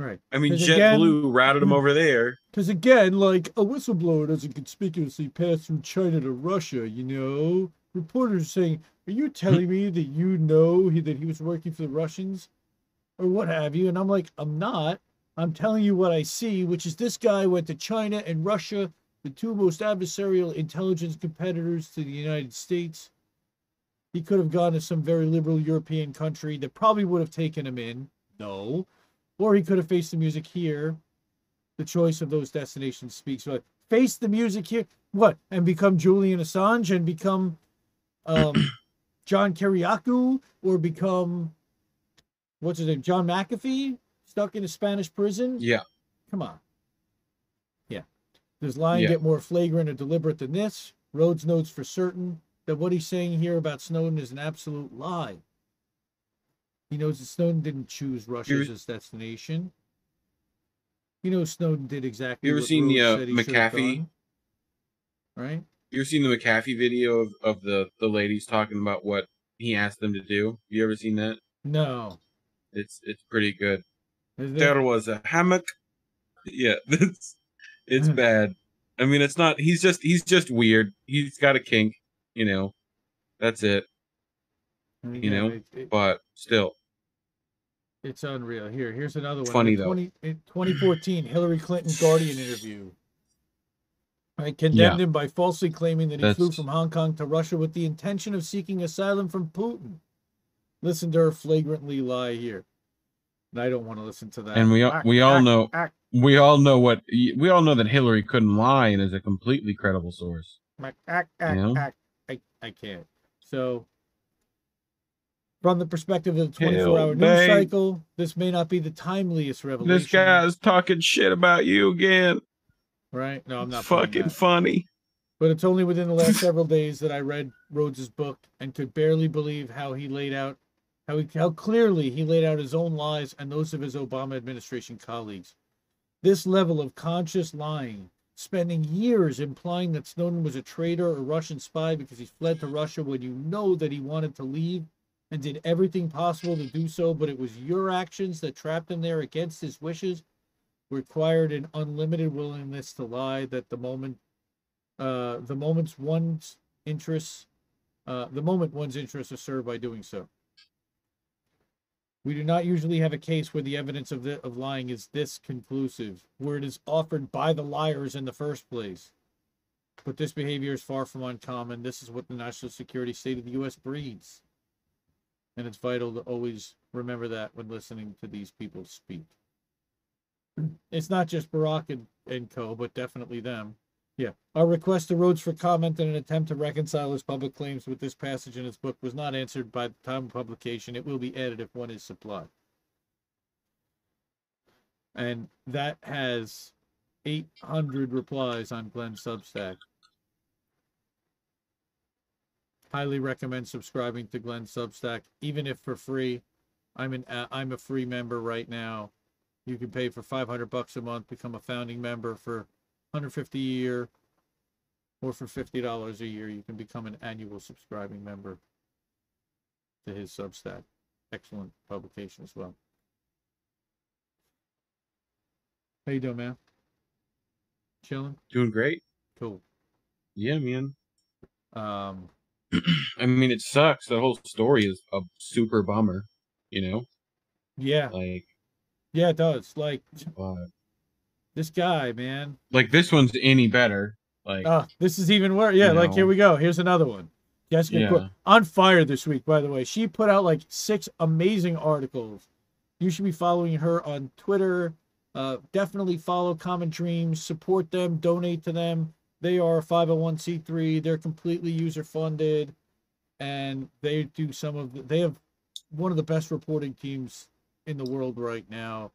Right. I mean, JetBlue routed them over there. Because again, like, a whistleblower doesn't conspicuously pass from China to Russia, you know? Reporters saying, are you telling me that you know that he was working for the Russians? Or what have you? And I'm like, I'm not. I'm telling you what I see, which is this guy went to China and Russia, the two most adversarial intelligence competitors to the United States. He could have gone to some very liberal European country that probably would have taken him in. No. Or he could have faced the music here. The choice of those destinations speaks. So face the music here. What? And become Julian Assange and become John Kiriakou or become, what's his name, John McAfee stuck in a Spanish prison? Yeah. Come on. Yeah. Does lying get more flagrant or deliberate than this? Rhodes notes for certain that what he's saying here about Snowden is an absolute lie. He knows that Snowden didn't choose Russia as his destination. He knows Snowden did exactly what Rhodes said he should have done. You ever seen the McAfee? Right? You ever seen the McAfee video of the ladies talking about what he asked them to do? You ever seen that? No. It's pretty good. There was a hammock. Yeah, it's bad. I mean, it's not. He's just weird. He's got a kink, you know. That's it. You know, but still, it's unreal. Here's another one. Funny though. In 2014, Hillary Clinton Guardian interview. I condemned him by falsely claiming that he flew from Hong Kong to Russia with the intention of seeking asylum from Putin. Listen to her flagrantly lie here. And I don't want to listen to that. And we all know that Hillary couldn't lie and is a completely credible source. I can't. So from the perspective of the 24-hour news cycle, this may not be the timeliest revelation. This guy is talking shit about you again. Right? No, I'm not. Fucking funny. But it's only within the last several days that I read Rhodes' book and could barely believe how he laid out how clearly he laid out his own lies and those of his Obama administration colleagues. This level of conscious lying, spending years implying that Snowden was a traitor or Russian spy because he fled to Russia when you know that he wanted to leave and did everything possible to do so, but it was your actions that trapped him there against his wishes, required an unlimited willingness to lie that the moment one's interests are served by doing so. We do not usually have a case where the evidence of lying is this conclusive, where it is offered by the liars in the first place. But this behavior is far from uncommon. This is what the national security state of the U.S. breeds. And it's vital to always remember that when listening to these people speak. It's not just Barack and co., but definitely them. Yeah. Our request to Rhodes for comment in an attempt to reconcile his public claims with this passage in his book was not answered by the time of publication. It will be added if one is supplied. And that has 800 replies on Glenn's Substack. Highly recommend subscribing to Glenn's Substack, even if for free. I'm a free member right now. You can pay for $500 a month, become a founding member for $150 a year, or for $50 a year, you can become an annual subscribing member to his Substack. Excellent publication as well. How you doing, man? Chilling? Doing great. Cool. Yeah, man. I mean, it sucks. The whole story is a super bummer, you know? Yeah. Like. Yeah, it does. Like. This guy, man. Like, this one's any better. Like, this is even worse. Yeah, like, here we go. Here's another one. Jessica Quick, on fire this week, by the way. She put out, like, 6 amazing articles. You should be following her on Twitter. Definitely follow Common Dreams. Support them. Donate to them. They are a 501c3. They're completely user-funded. And they do some of the... They have one of the best reporting teams in the world right now.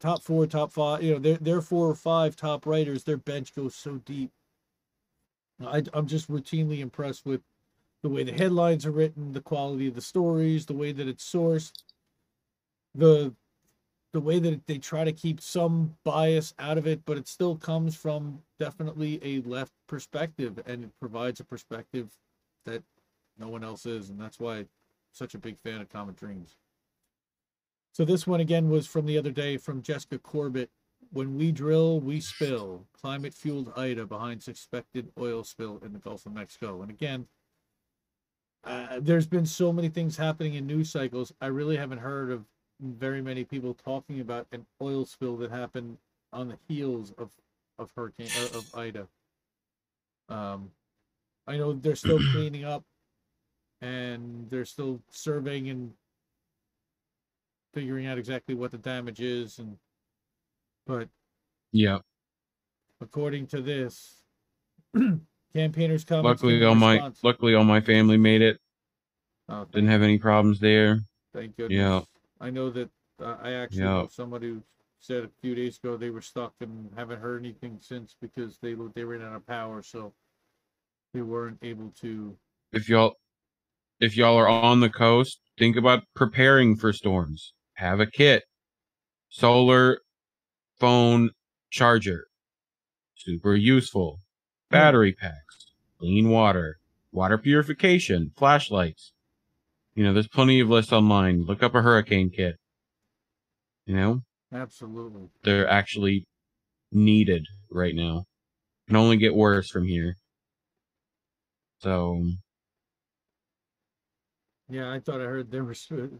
Top 4, top 5, you know, they're 4 or 5 top writers. Their bench goes so deep. I'm just routinely impressed with the way the headlines are written, the quality of the stories, the way that it's sourced, the way that they try to keep some bias out of it, but it still comes from definitely a left perspective, and it provides a perspective that no one else is, and that's why I'm such a big fan of Common Dreams. So this one again was from the other day from Jessica Corbett. When we drill, we spill. Climate-fueled Ida behind suspected oil spill in the Gulf of Mexico. And again, there's been so many things happening in news cycles. I really haven't heard of very many people talking about an oil spill that happened on the heels of Hurricane of Ida. I know they're still cleaning up, and they're still surveying and figuring out exactly what the damage is, and but yeah, according to this, campaigners come. Luckily, all my family made it. Oh, didn't have any problems there. Thank goodness. Yeah, I know that I actually know somebody who said a few days ago they were stuck and haven't heard anything since because they ran out of power, so they weren't able to. If y'all are on the coast, think about preparing for storms. Have a kit, solar phone charger, super useful, battery packs, clean water, water purification, flashlights. You know, there's plenty of lists online. Look up a hurricane kit. You know, absolutely, they're actually needed right now. Can only get worse from here. So. Yeah, I thought I heard there were spills.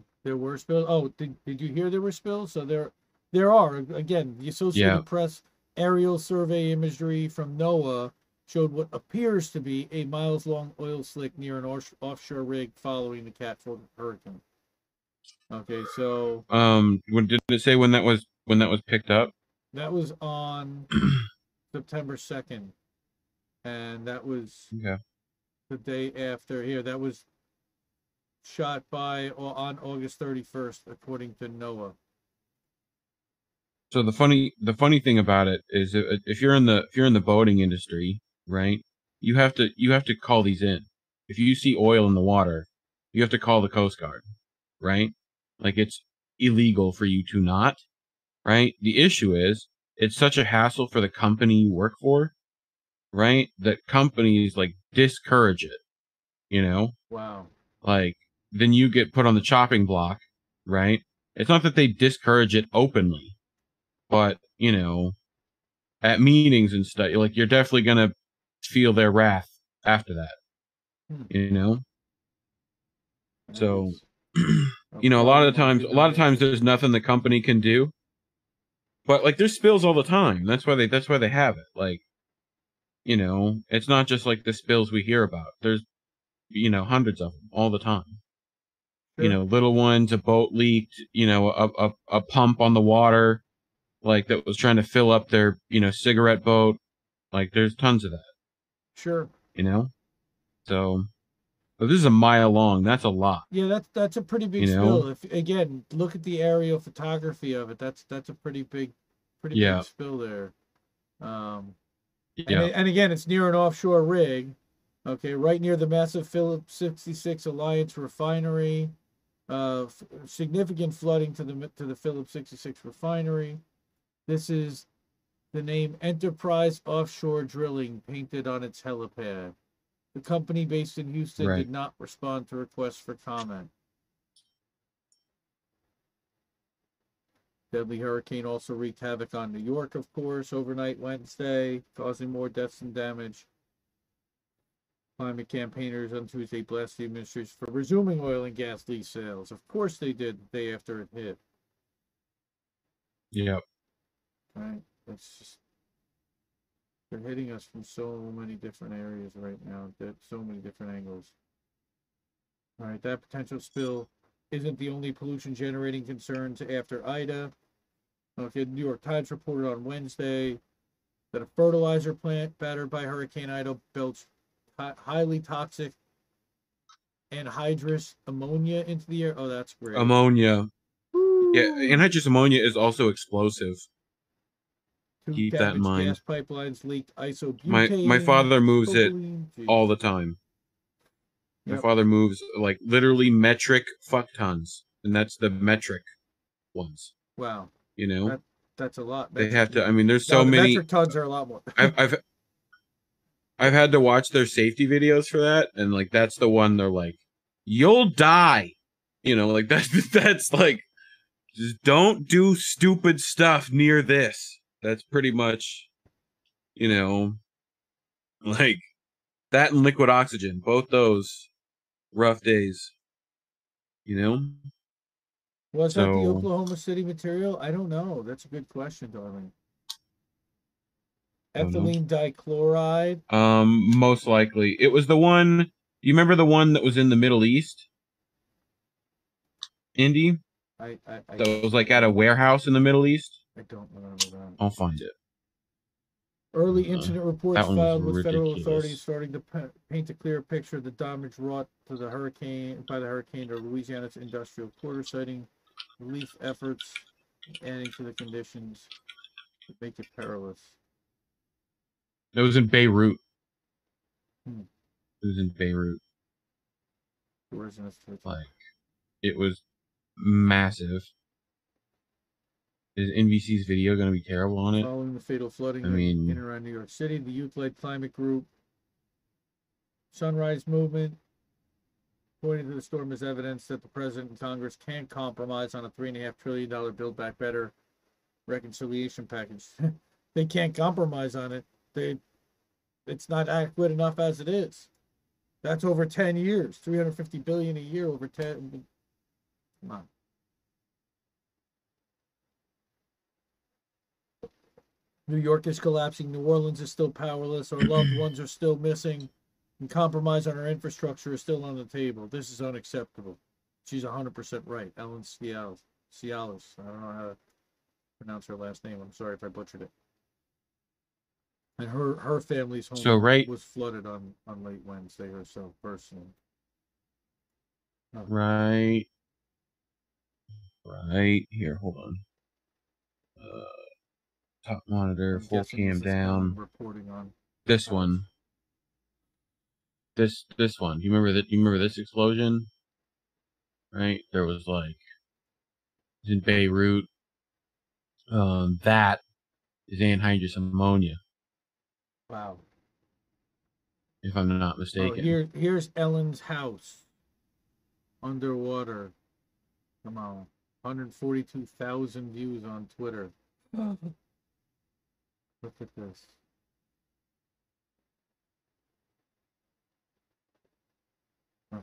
Oh, did you hear there were spills? So there are. Again, the Associated Press aerial survey imagery from NOAA showed what appears to be a miles-long oil slick near an offshore rig following the Cat 4 hurricane. Okay, so did it say when that was picked up? That was on September 2nd, and that was the day after. Here, that was shot by or on August 31st, according to NOAA. So the funny thing about it is, if you're in the boating industry, right, you have to call these in. If you see oil in the water, you have to call the Coast Guard, right? Like, it's illegal for you to not, right? The issue is it's such a hassle for the company you work for, right, that companies like discourage it, you know? Wow. Like, then you get put on the chopping block, right? It's not that they discourage it openly, but, you know, at meetings and stuff, like, you're definitely going to feel their wrath after that, you know? Nice. So, you know, a lot of times there's nothing the company can do, but, like, there's spills all the time. That's why they have it. Like, you know, it's not just like the spills we hear about. There's, you know, hundreds of them all the time. Sure. You know, little ones, a boat leaked, you know, a pump on the water, like, that was trying to fill up their, you know, cigarette boat. Like, there's tons of that. Sure. You know? So, but this is a mile long. That's a lot. Yeah, that's a pretty big spill. If, again, look at the aerial photography of it. That's a pretty big spill there. And again, it's near an offshore rig. Okay, right near the massive Phillips 66 Alliance refinery. Significant flooding to the Phillips 66 refinery. This is the name Enterprise Offshore Drilling painted on its helipad. The company based in Houston did not respond to requests for comment. Deadly hurricane also wreaked havoc on New York, of course, overnight Wednesday, causing more deaths and damage. Climate campaigners on Tuesday blasted the administration for resuming oil and gas lease sales. Of course they did the day after it hit. Yep. All right. That's just, they're hitting us from so many different areas right now, so many different angles. All right, that potential spill isn't the only pollution-generating concerns after Ida. Okay, the New York Times reported on Wednesday that a fertilizer plant battered by Hurricane Ida belched highly toxic anhydrous ammonia into the air. Oh, that's great. Ammonia. Woo. Yeah, anhydrous ammonia is also explosive. Keep that in mind. Gas pipelines leaked isobutane. My father moves it all the time. Yep. My father moves, like, literally metric fuck tons, and that's the metric ones. Wow. You know? That's a lot. They have to. I mean, there's so many. Metric tons are a lot more. I've had to watch their safety videos for that, and, like, that's the one they're like, "You'll die," you know, like that's like Just don't do stupid stuff near this. That's pretty much, you know, like that and liquid oxygen. Both those rough days, you know? Was that the Oklahoma City material? I don't know. That's a good question, darling. Ethylene dichloride? Most likely. It was the one, you remember the one that was in the Middle East? Indy? That was like at a warehouse in the Middle East? I don't remember that. I'll find it. Early incident reports filed with federal authorities starting to paint a clear picture of the damage wrought to the hurricane by the hurricane to Louisiana's industrial quarter, citing relief efforts adding to the conditions to make it perilous. It was in Beirut. It was in Beirut. Like, it was massive. Is NBC's video going to be terrible on it? Following the fatal flooding in and around New York City, the youth-led climate group Sunrise Movement pointed to the storm as evidence that the President and Congress can compromise on a $3.5 trillion Build Back Better reconciliation package. They can't compromise on it. It's not adequate enough as it is. That's over 10 years, $350 billion a year over 10. Come on. New York is collapsing. New Orleans is still powerless. Our loved ones are still missing. And compromise on our infrastructure is still on the table. This is unacceptable. She's 100% right. Ellen Cialis. I don't know how to pronounce her last name. I'm sorry if I butchered it. And her family's home was flooded on late Wednesday herself, personally. Right here. Hold on. Top monitor, full cam down. Reporting on this one. This one. You remember that? You remember this explosion? Right? There was like in Beirut. That is anhydrous ammonia. Wow. If I'm not mistaken. Oh, here's Ellen's house. Underwater. Come on. 142,000 views on Twitter. Look at this. Huh.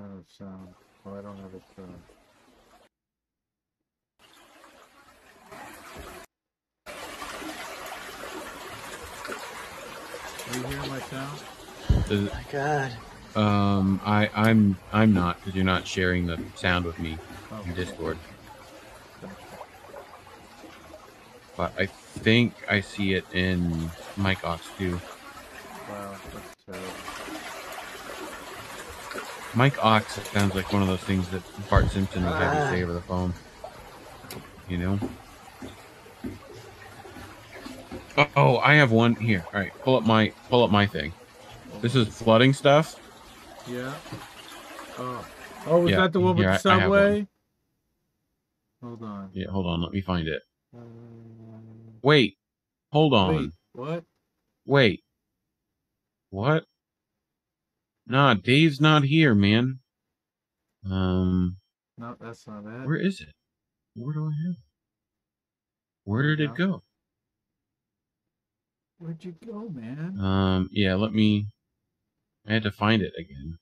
Oh, sound. Oh, I don't have it. Are you hearing my sound? Oh my God. I'm not, because you're not sharing the sound with me in Discord. But I think I see it in Mike Ox too. Wow, that's terrible. Mike Ox sounds like one of those things that Bart Simpson would have to say over the phone. You know? Oh, I have one here. All right, pull up my thing. This is flooding stuff. Yeah. Oh, was that the one with the subway? Hold on. Yeah, hold on. Let me find it. Wait, hold on. Wait, what? Wait, what? Nah, Dave's not here, man. No, that's not it. Where is it? Where do I have it? Where did it go? Where'd you go, man? Yeah, let me. I had to find it again.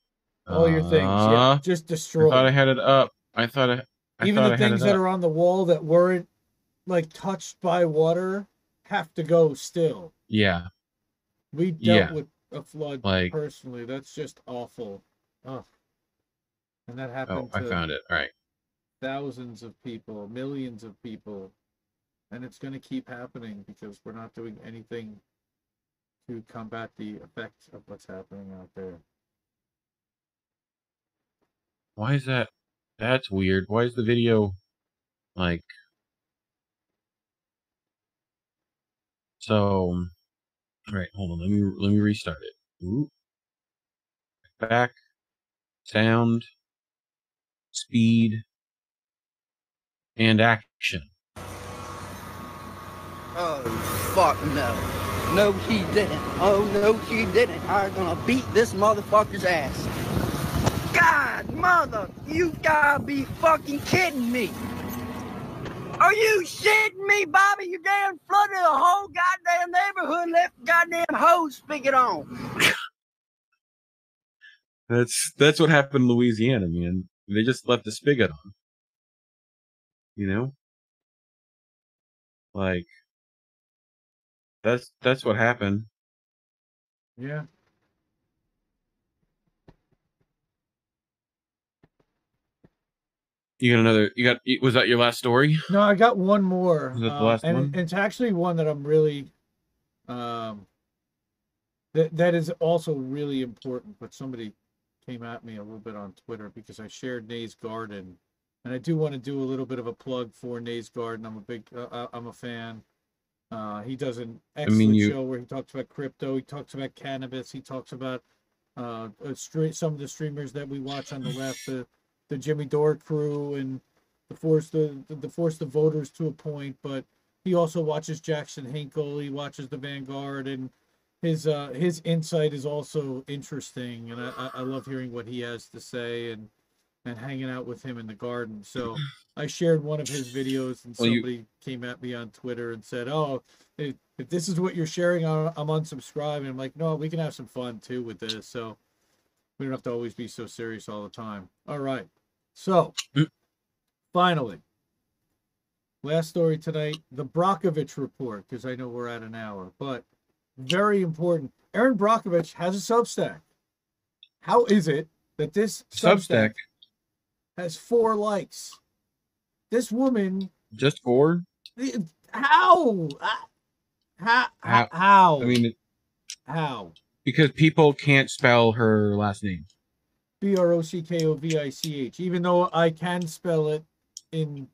All your things, yeah, just destroyed. I thought I had it up. I thought I even the things that are on the wall that weren't, like, touched by water have to go still. Yeah. We dealt with a flood, like, personally. That's just awful. Ugh. And that happened to I found it. All right. Thousands of people, millions of people. And it's going to keep happening because we're not doing anything to combat the effects of what's happening out there. Why is that? That's weird. Why is the video, like... So, alright, hold on, let me restart it. Ooh. Back, sound, speed, and action. Oh, fuck no. No, he didn't. Oh, no, he didn't. I'm gonna beat this motherfucker's ass. God, mother, you gotta be fucking kidding me. Are you shitting me, Bobby? You damn flooded the whole goddamn neighborhood and left the goddamn hose spigot on. That's what happened in Louisiana, man. They just left the spigot on. You know? Like, that's what happened. Yeah. Was that your last story? No, I got one more. Is that the last one? It's actually one that I'm really, that is also really important. But somebody came at me a little bit on Twitter because I shared Nay's Garden, and I do want to do a little bit of a plug for Nay's Garden. I'm a fan. He does an excellent show where he talks about crypto, he talks about cannabis, he talks about some of the streamers that we watch on the left. The Jimmy Dore crew and the force the voters to a point, but he also watches Jackson Hinkle. He watches the Vanguard, and his insight is also interesting. And I love hearing what he has to say and hanging out with him in the garden. So I shared one of his videos, and somebody came at me on Twitter and said, "Oh, if this is what you're sharing, I'm unsubscribing." I'm like, "No, we can have some fun too with this." So we don't have to always be so serious all the time. All right. So, finally, last story tonight, the Brockovich Report, because I know we're at an hour, but very important. Erin Brockovich has a Substack. How is it that this Substack has 4 likes? This woman... Just 4? How? How? I mean... How? Because people can't spell her last name. Brockovich, even though I can spell it in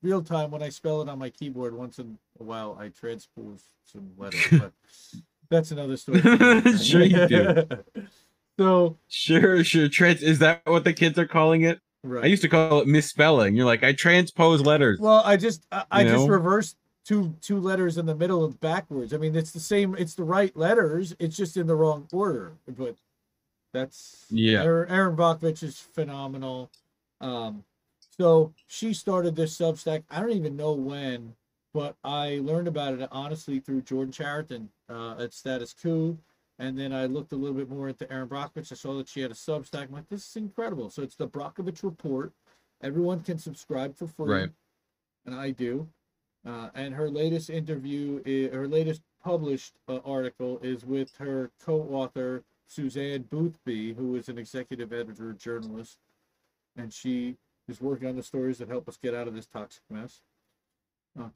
real time when I spell it on my keyboard. Once in a while, I transpose some letters, but that's another story. Sure you do. So sure. Is that what the kids are calling it? Right. I used to call it misspelling. You're like, I transpose letters. Well, I just reversed two letters in the middle and backwards. I mean, it's the same. It's the right letters. It's just in the wrong order. But that's, yeah. Erin Brockovich is phenomenal. So she started this Substack. I don't even know when, but I learned about it honestly through Jordan Chariton at Status Quo, and then I looked a little bit more into Erin Brockovich. I saw that she had a Substack. I'm like, this is incredible. So it's the Brockovich Report. Everyone can subscribe for free, right? And I do. And her latest published article is with her co-author, Suzanne Boothby, who is an executive editor, journalist, and she is working on the stories that help us get out of this toxic mess.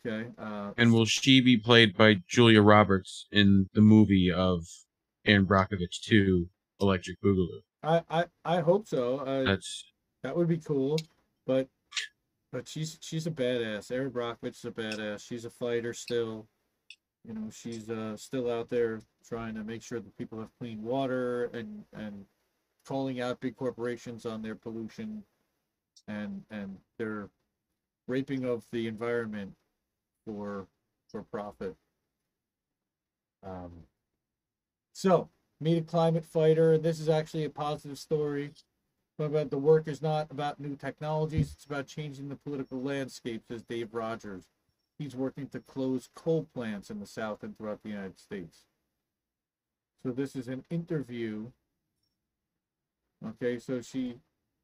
Okay. And will she be played by Julia Roberts in the movie of Erin Brockovich 2, Electric Boogaloo? I hope so. That would be cool, but she's a badass. Erin Brockovich is a badass. She's a fighter still. You know, she's still out there trying to make sure that people have clean water and calling out big corporations on their pollution and their raping of the environment for profit. So, meet a climate fighter. This is actually a positive story. But about the work is not about new technologies, it's about changing the political landscape, says Dave Rogers. He's working to close coal plants in the South and throughout the United States. So this is an interview. Okay, so she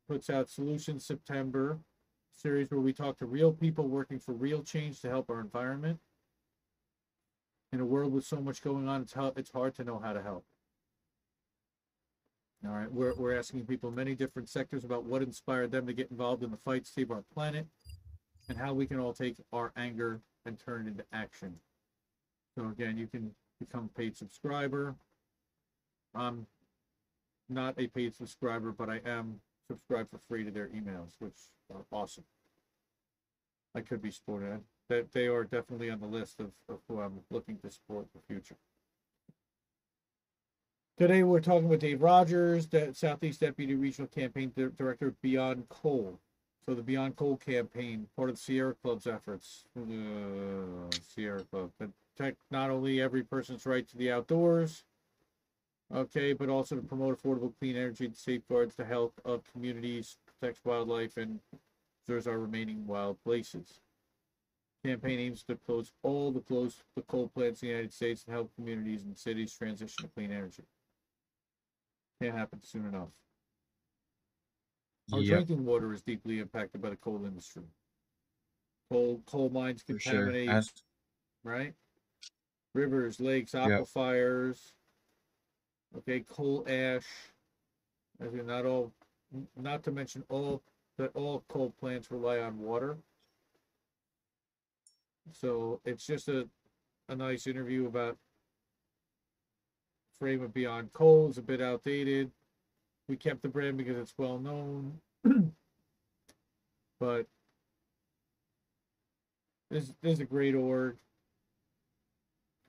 puts out Solution September, a series where we talk to real people working for real change to help our environment. In a world with so much going on, it's hard to know how to help. All right, we're asking people in many different sectors about what inspired them to get involved in the fight to save our planet and how we can all take our anger and turn it into action. So again, you can become a paid subscriber. I'm not a paid subscriber, but I am subscribed for free to their emails, which are awesome. I could be supported. They are definitely on the list of who I'm looking to support in the future. Today, we're talking with Dave Rogers, the Southeast Deputy Regional Campaign Director of Beyond Coal. So the Beyond Coal campaign, part of the Sierra Club's efforts. Sierra Club, protect not only every person's right to the outdoors, okay, but also to promote affordable, clean energy that safeguards the health of communities, protects wildlife, and preserves our remaining wild places. Campaign aims to close all the coal plants in the United States and help communities and cities transition to clean energy. Can't happen soon enough. Our drinking water is deeply impacted by the coal industry. Coal mines contaminate, right? Rivers, lakes, aquifers. Okay, coal ash. Not to mention all coal plants rely on water. So it's just a nice interview about frame of Beyond Coal. It's a bit outdated. We kept the brand because it's well known, but this is a great org.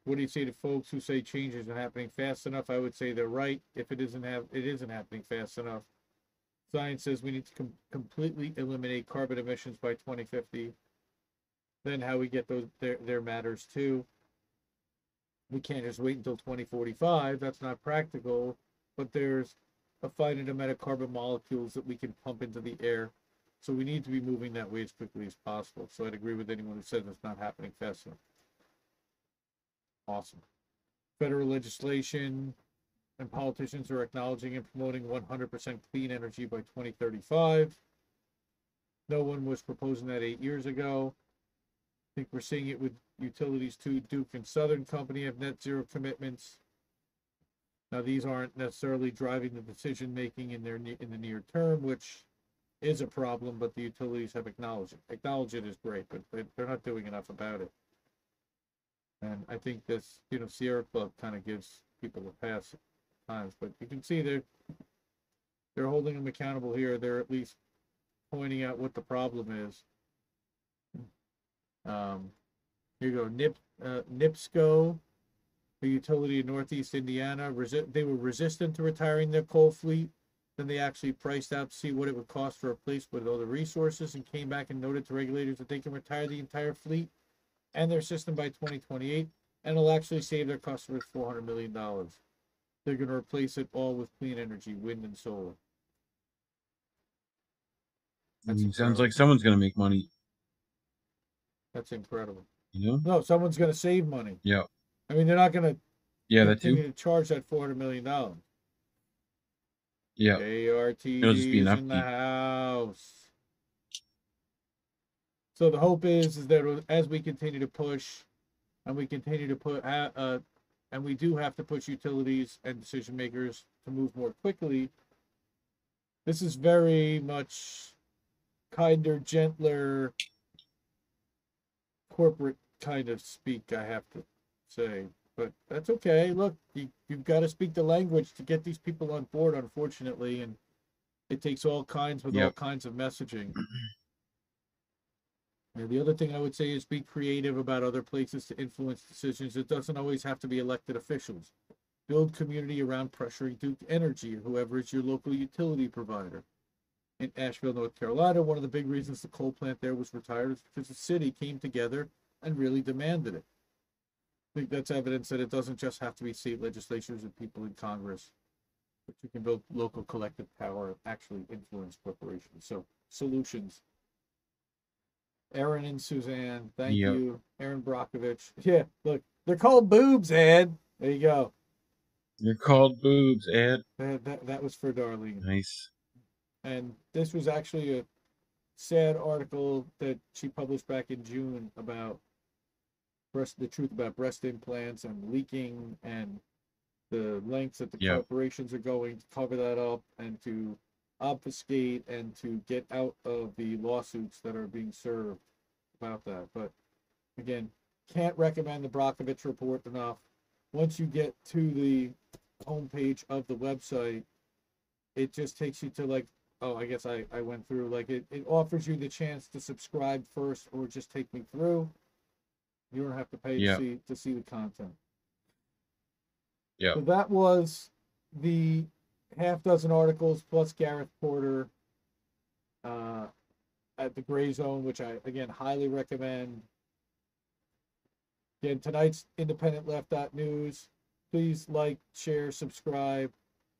What do you say to folks who say change isn't happening fast enough? I would say they're right. If it isn't happening fast enough. Science says we need to completely eliminate carbon emissions by 2050. Then how we get those there matters too. We can't just wait until 2045. That's not practical. But there's a finite amount of carbon molecules that we can pump into the air. So we need to be moving that way as quickly as possible. So I'd agree with anyone who says it's not happening fast enough. Awesome. Federal legislation and politicians are acknowledging and promoting 100% clean energy by 2035. No one was proposing that 8 years ago. I think we're seeing it with utilities too. Duke and Southern Company have net zero commitments. Now, these aren't necessarily driving the decision making in the near term, which is a problem, but the utilities have acknowledged it. Acknowledge it is great, but they're not doing enough about it. And I think this, Sierra Club kind of gives people a pass at times, but you can see they're holding them accountable here. They're at least pointing out what the problem is. Here you go, NIPSCO, the utility in Northeast Indiana. They were resistant to retiring their coal fleet. Then they actually priced out to see what it would cost to replace with other resources and came back and noted to regulators that they can retire the entire fleet and their system by 2028, and it'll actually save their customers $400 million. They're going to replace it all with clean energy, wind and solar. Sounds like someone's going to make money. That's incredible. No, someone's going to save money. Yeah. I mean, they're not going to continue to charge that $400 million. Yeah. ART's in the house. So the hope is that as we continue to push, and we continue to put, and we do have to push utilities and decision makers to move more quickly. This is very much kinder, gentler, corporate kind of speak, I have to say, but that's okay. Look, you've got to speak the language to get these people on board, unfortunately, and it takes all kinds with all kinds of messaging. And the other thing I would say is be creative about other places to influence decisions. It doesn't always have to be elected officials. Build community around pressuring Duke Energy, whoever is your local utility provider. In Asheville, North Carolina, one of the big reasons the coal plant there was retired is because the city came together and really demanded it. I think that's evidence that it doesn't just have to be state legislatures and people in Congress, but you can build local collective power and actually influence corporations. So, solutions. Erin and Suzanne, thank you. Erin Brockovich. Yeah, look, they're called boobs, Ed. There you go. You're called boobs, Ed. That was for Darlene. Nice. And this was actually a sad article that she published back in June about the truth about breast implants and leaking and the lengths that the corporations are going to cover that up and to obfuscate and to get out of the lawsuits that are being served about that. But again, can't recommend the Brockovich Report enough. Once you get to the homepage of the website, it just takes you to like, oh, I guess I went through, like it offers you the chance to subscribe first or just take me through. You don't have to pay to see the content. So that was the half-dozen articles plus Gareth Porter at the Gray Zone, which I, again, highly recommend. Again, tonight's independent left.news. Please like, share, subscribe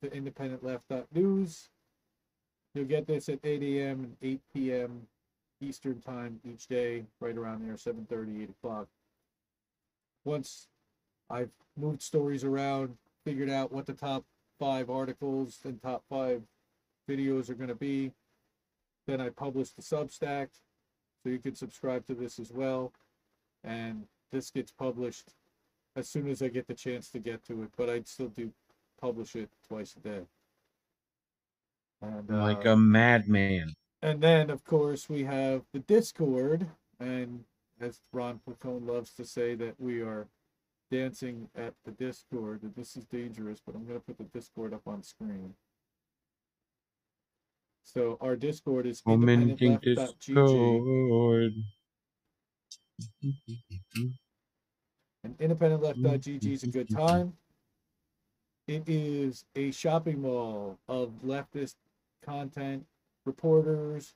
to independentleft.news. You'll get this at 8 a.m. and 8 p.m. Eastern time each day, right around there, 7:30, 8 o'clock. Once I've moved stories around, figured out what the top 5 articles and top 5 videos are going to be, then I published the Substack, so you can subscribe to this as well. And this gets published as soon as I get the chance to get to it, but I still do publish it twice a day. And, like a madman. And then, of course, we have the Discord, and as Ron Platone loves to say, that we are dancing at the Discord. And this is dangerous, but I'm going to put the Discord up on screen. So our Discord is independentleft.gg. And independentleft.gg is a good time. It is a shopping mall of leftist content, reporters,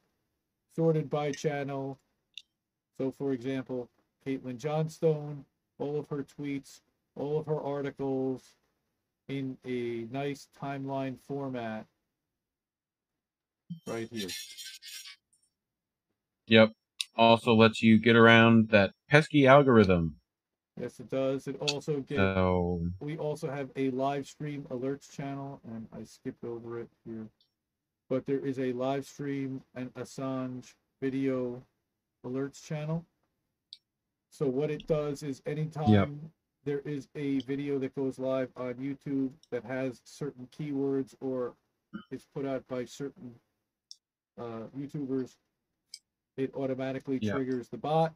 sorted by channel. So, for example, Caitlin Johnstone, all of her tweets, all of her articles in a nice timeline format right here. Yep. Also lets you get around that pesky algorithm. Yes, it does. It also gets... Oh. We also have a live stream alerts channel, and I skipped over it here. But there is a live stream and Assange video alerts channel. So what it does is anytime there is a video that goes live on YouTube that has certain keywords or is put out by certain YouTubers, it automatically triggers the bot.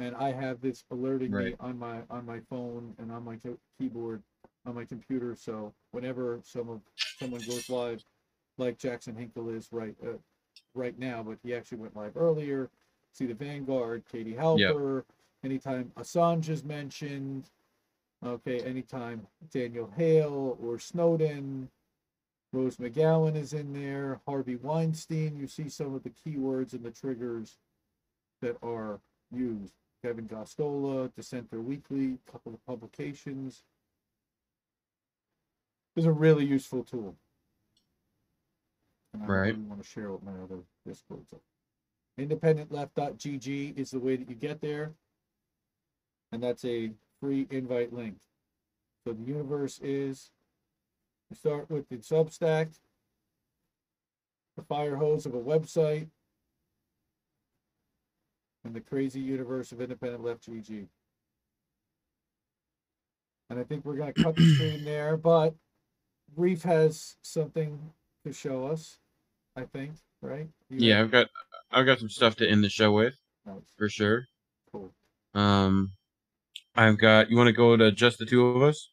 And I have this alerting me on my phone and on my keyboard, on my computer. So whenever someone goes live, like Jackson Hinkle is right now, but he actually went live earlier. See the Vanguard, Katie Halper. Yep. Anytime Assange is mentioned, okay. Anytime Daniel Hale or Snowden, Rose McGowan is in there. Harvey Weinstein. You see some of the keywords and the triggers that are used. Kevin Gostola, Dissenter Weekly, a couple of publications. It's a really useful tool. And I really want to share with my other Discords. Independentleft.gg is the way that you get there. And that's a free invite link. So the universe is, you start with the Substack, the fire hose of a website, and the crazy universe of Independent Left GG. And I think we're going to cut the stream there, but Reef has something to show us, I think, right? Yeah, I've got some stuff to end the show with, for sure. Cool. I've got, you want to go to Just the Two of Us?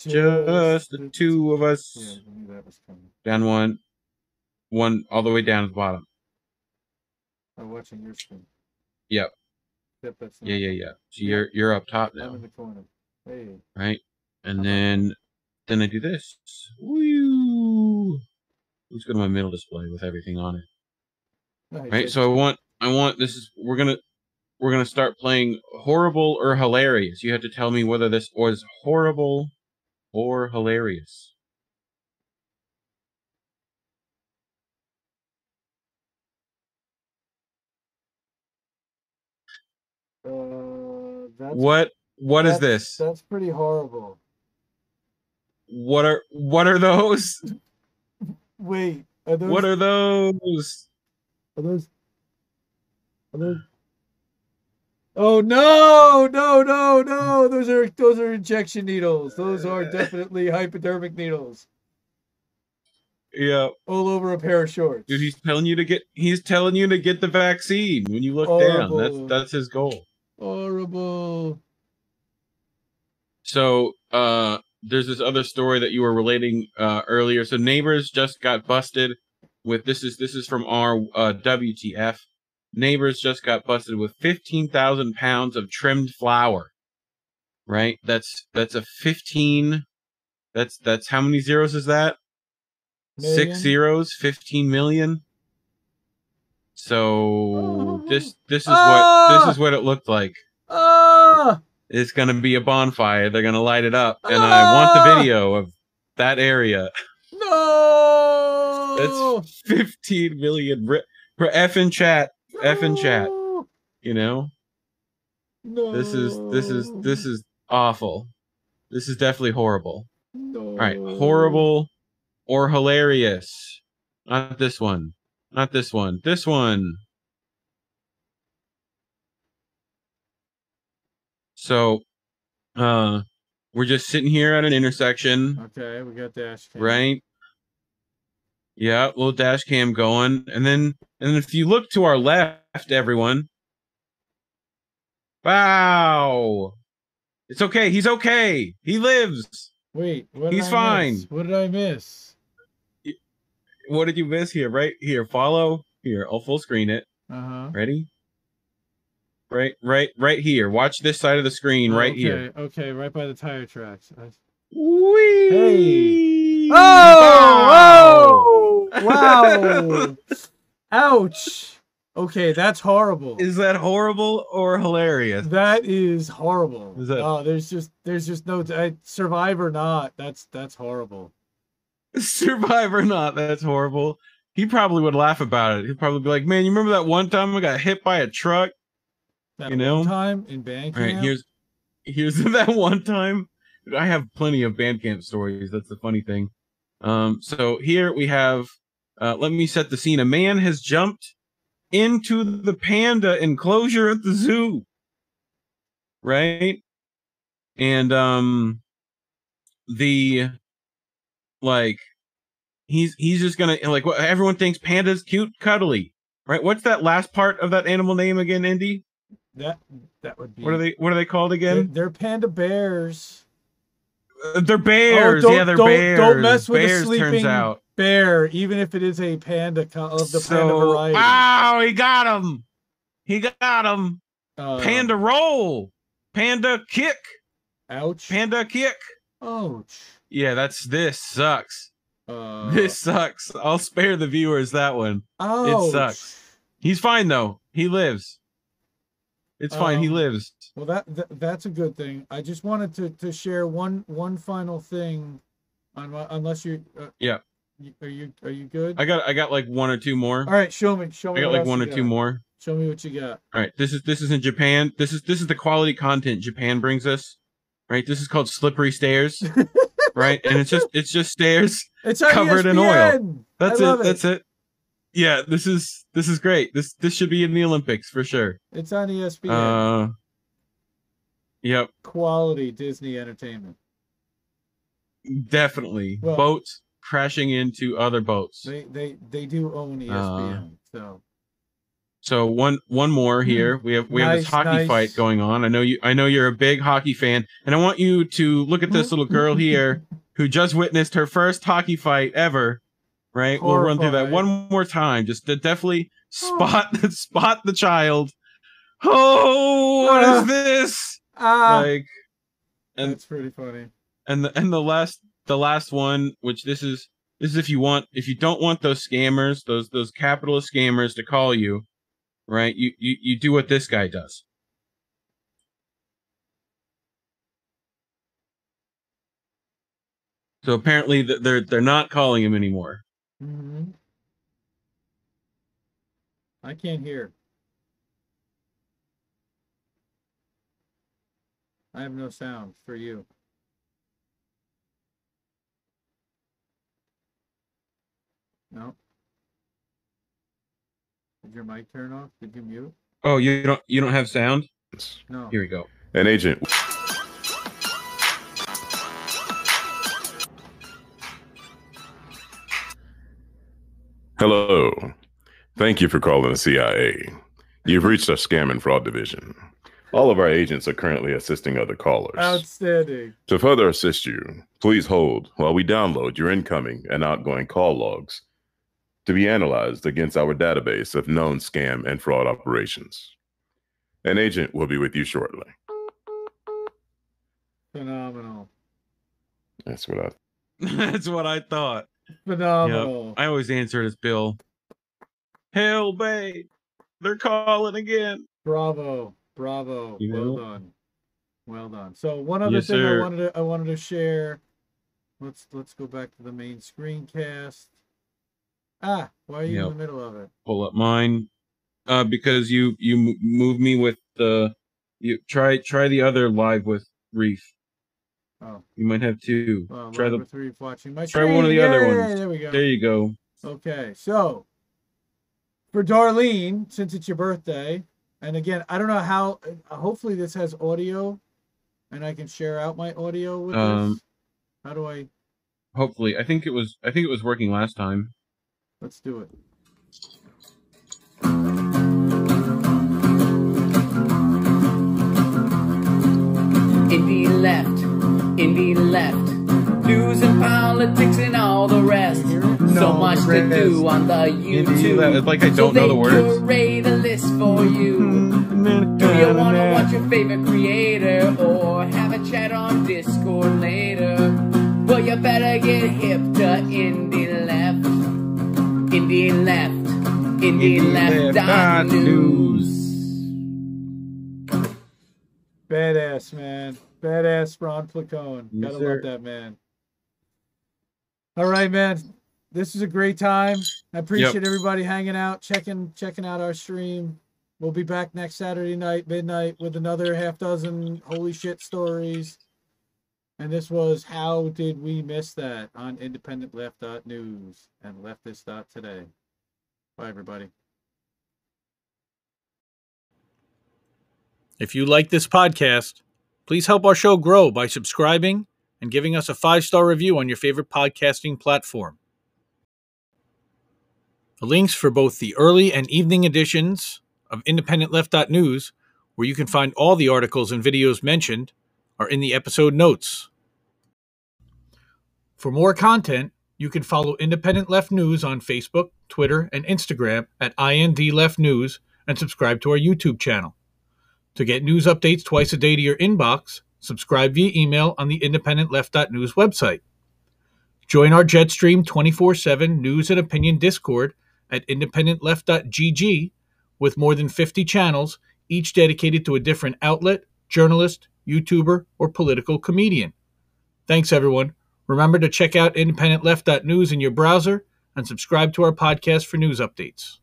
Just the Two of Us. Yeah, I knew that was coming. Down one all the way down to the bottom. I'm watching your screen. Yep. Except that's not So you're up top now. I'm in the corner. Hey. Right? And then I do this. Woo! Let's go to my middle display with everything on it. Nice. Right? So I want this is we're gonna start playing horrible or hilarious. You have to tell me whether this was horrible or hilarious. What is this? That's pretty horrible. What are those? Wait, are those, what are those? Are those? Oh no! Those are injection needles. Those are definitely hypodermic needles. Yeah. All over a pair of shorts. Dude, he's telling you to get the vaccine when you look horrible. Down. That's his goal. Horrible. So there's this other story that you were relating earlier. So neighbors just got busted with this is from our WTF. Neighbors just got busted with 15,000 pounds of trimmed flour. Right? That's a 15. That's how many zeros is that? Million? 6 zeros, 15 million. So this is what it looked like. It's going to be a bonfire. They're going to light it up. And I want the video of that area. No! That's 15 million. For effing chat. Effing chat. You know? No. This is awful. This is definitely horrible. No. All right. Horrible or hilarious. Not this one. Not this one. This one. So, we're just sitting here at an intersection. Okay, we got dash cam. Right? Yeah, little dash cam going. And then if you look to our left, everyone. Wow. It's okay. He's okay. He lives. Wait, what did I fine. Miss? What did I miss? What did you miss here? Right here. Follow. Here, I'll full screen it. Uh-huh. Ready? Right here. Watch this side of the screen, right here. Okay, right by the tire tracks. Wee! Hey. Oh! Wow! Ouch! Okay, that's horrible. Is that horrible or hilarious? That is horrible. Is that... Oh, there's just no survive or not. That's horrible. Survive or not. That's horrible. He probably would laugh about it. He'd probably be like, "Man, you remember that one time I got hit by a truck?" That one time in Bandcamp. All right, here's that one time. I have plenty of Bandcamp stories. That's the funny thing. So here we have. Let me set the scene. A man has jumped into the panda enclosure at the zoo. Right, and he's just gonna everyone thinks panda's cute, cuddly. Right? What's that last part of that animal name again, Indy? That would be. What are they called again? They're panda bears. They're bears. Oh, yeah, they're bears. Don't mess with a sleeping bear, even if it is a panda of the panda variety. Wow, he got him. He got him. Panda roll. Panda kick. Ouch. Panda kick. Ouch. Yeah, this sucks. This sucks. I'll spare the viewers that one. Ouch. It sucks. He's fine though. He lives. It's fine. He lives. Well, that's a good thing. I just wanted to share one final thing, on my, unless you yeah. Are you good? I got like one or two more. All right, show me. I got like one or two more. Show me what you got. All right, this is in Japan. This is the quality content Japan brings us. Right, this is called Slippery Stairs. Right, and it's just stairs covered in oil. That's it. That's it. Yeah, this is great. This should be in the Olympics for sure. It's on ESPN. Yep. Quality Disney entertainment. Definitely. Well, boats crashing into other boats. They do own ESPN. So one more here. We have this hockey fight going on. I know you're a big hockey fan, and I want you to look at this little girl here who just witnessed her first hockey fight ever. Right, horrifying. We'll run through that one more time, just to definitely spot the child. Oh, what is this? And it's pretty funny. And the last one, which this is if you don't want those scammers, those capitalist scammers to call you, right? You do what this guy does. So apparently they're not calling him anymore. Mm-hmm. I can't hear. I have no sound for you. No. Did your mic turn off? Did you mute? Oh, you don't have sound? No. Here we go. An agent. Hello. Thank you for calling the CIA. You've reached our scam and fraud division. All of our agents are currently assisting other callers. Outstanding. To further assist you, please hold while we download your incoming and outgoing call logs to be analyzed against our database of known scam and fraud operations. An agent will be with you shortly. Phenomenal. That's what I... That's what I thought. Phenomenal. Yep. I always answer this bill. Hell, babe, they're calling again. Bravo, bravo, well done. Well done. So one other thing I wanted to share. Let's go back to the main screencast. Ah, why are you in the middle of it? Pull up mine, because you moved me with the. You try the other live with Reef. Oh, you might have two. Well, try the three watching. My try screen. One of the other ones. There we go. There you go. Okay, so for Darlene, since it's your birthday, and again, I don't know how. Hopefully, this has audio, and I can share out my audio with this. How do I? Hopefully, I think it was working last time. Let's do it. Indie Left, Indie Left, news and politics and all the rest. So much to do on the YouTube. It's like I don't know the words. So they curate a list for you. Do you want to watch your favorite creator or have a chat on Discord later? Well, you better get hip to Indie Left. Indie Left, IndieLeft.news. Badass, man. Badass Ron Placone. Yes, gotta love that, man. All right, man. This is a great time. I appreciate everybody hanging out, checking out our stream. We'll be back next Saturday night, midnight, with another half dozen holy shit stories. And this was How Did We Miss That on IndependentLeft.news and Leftist.today. Bye, everybody. If you like this podcast, please help our show grow by subscribing and giving us a 5-star review on your favorite podcasting platform. The links for both the early and evening editions of IndependentLeft.news, where you can find all the articles and videos mentioned, are in the episode notes. For more content, you can follow Independent Left News on Facebook, Twitter, and Instagram at IndLeftNews and subscribe to our YouTube channel. To get news updates twice a day to your inbox, subscribe via email on the IndependentLeft.news website. Join our Jetstream 24/7 news and opinion Discord at independentleft.gg with more than 50 channels, each dedicated to a different outlet, journalist, YouTuber, or political comedian. Thanks, everyone. Remember to check out IndependentLeft.news in your browser and subscribe to our podcast for news updates.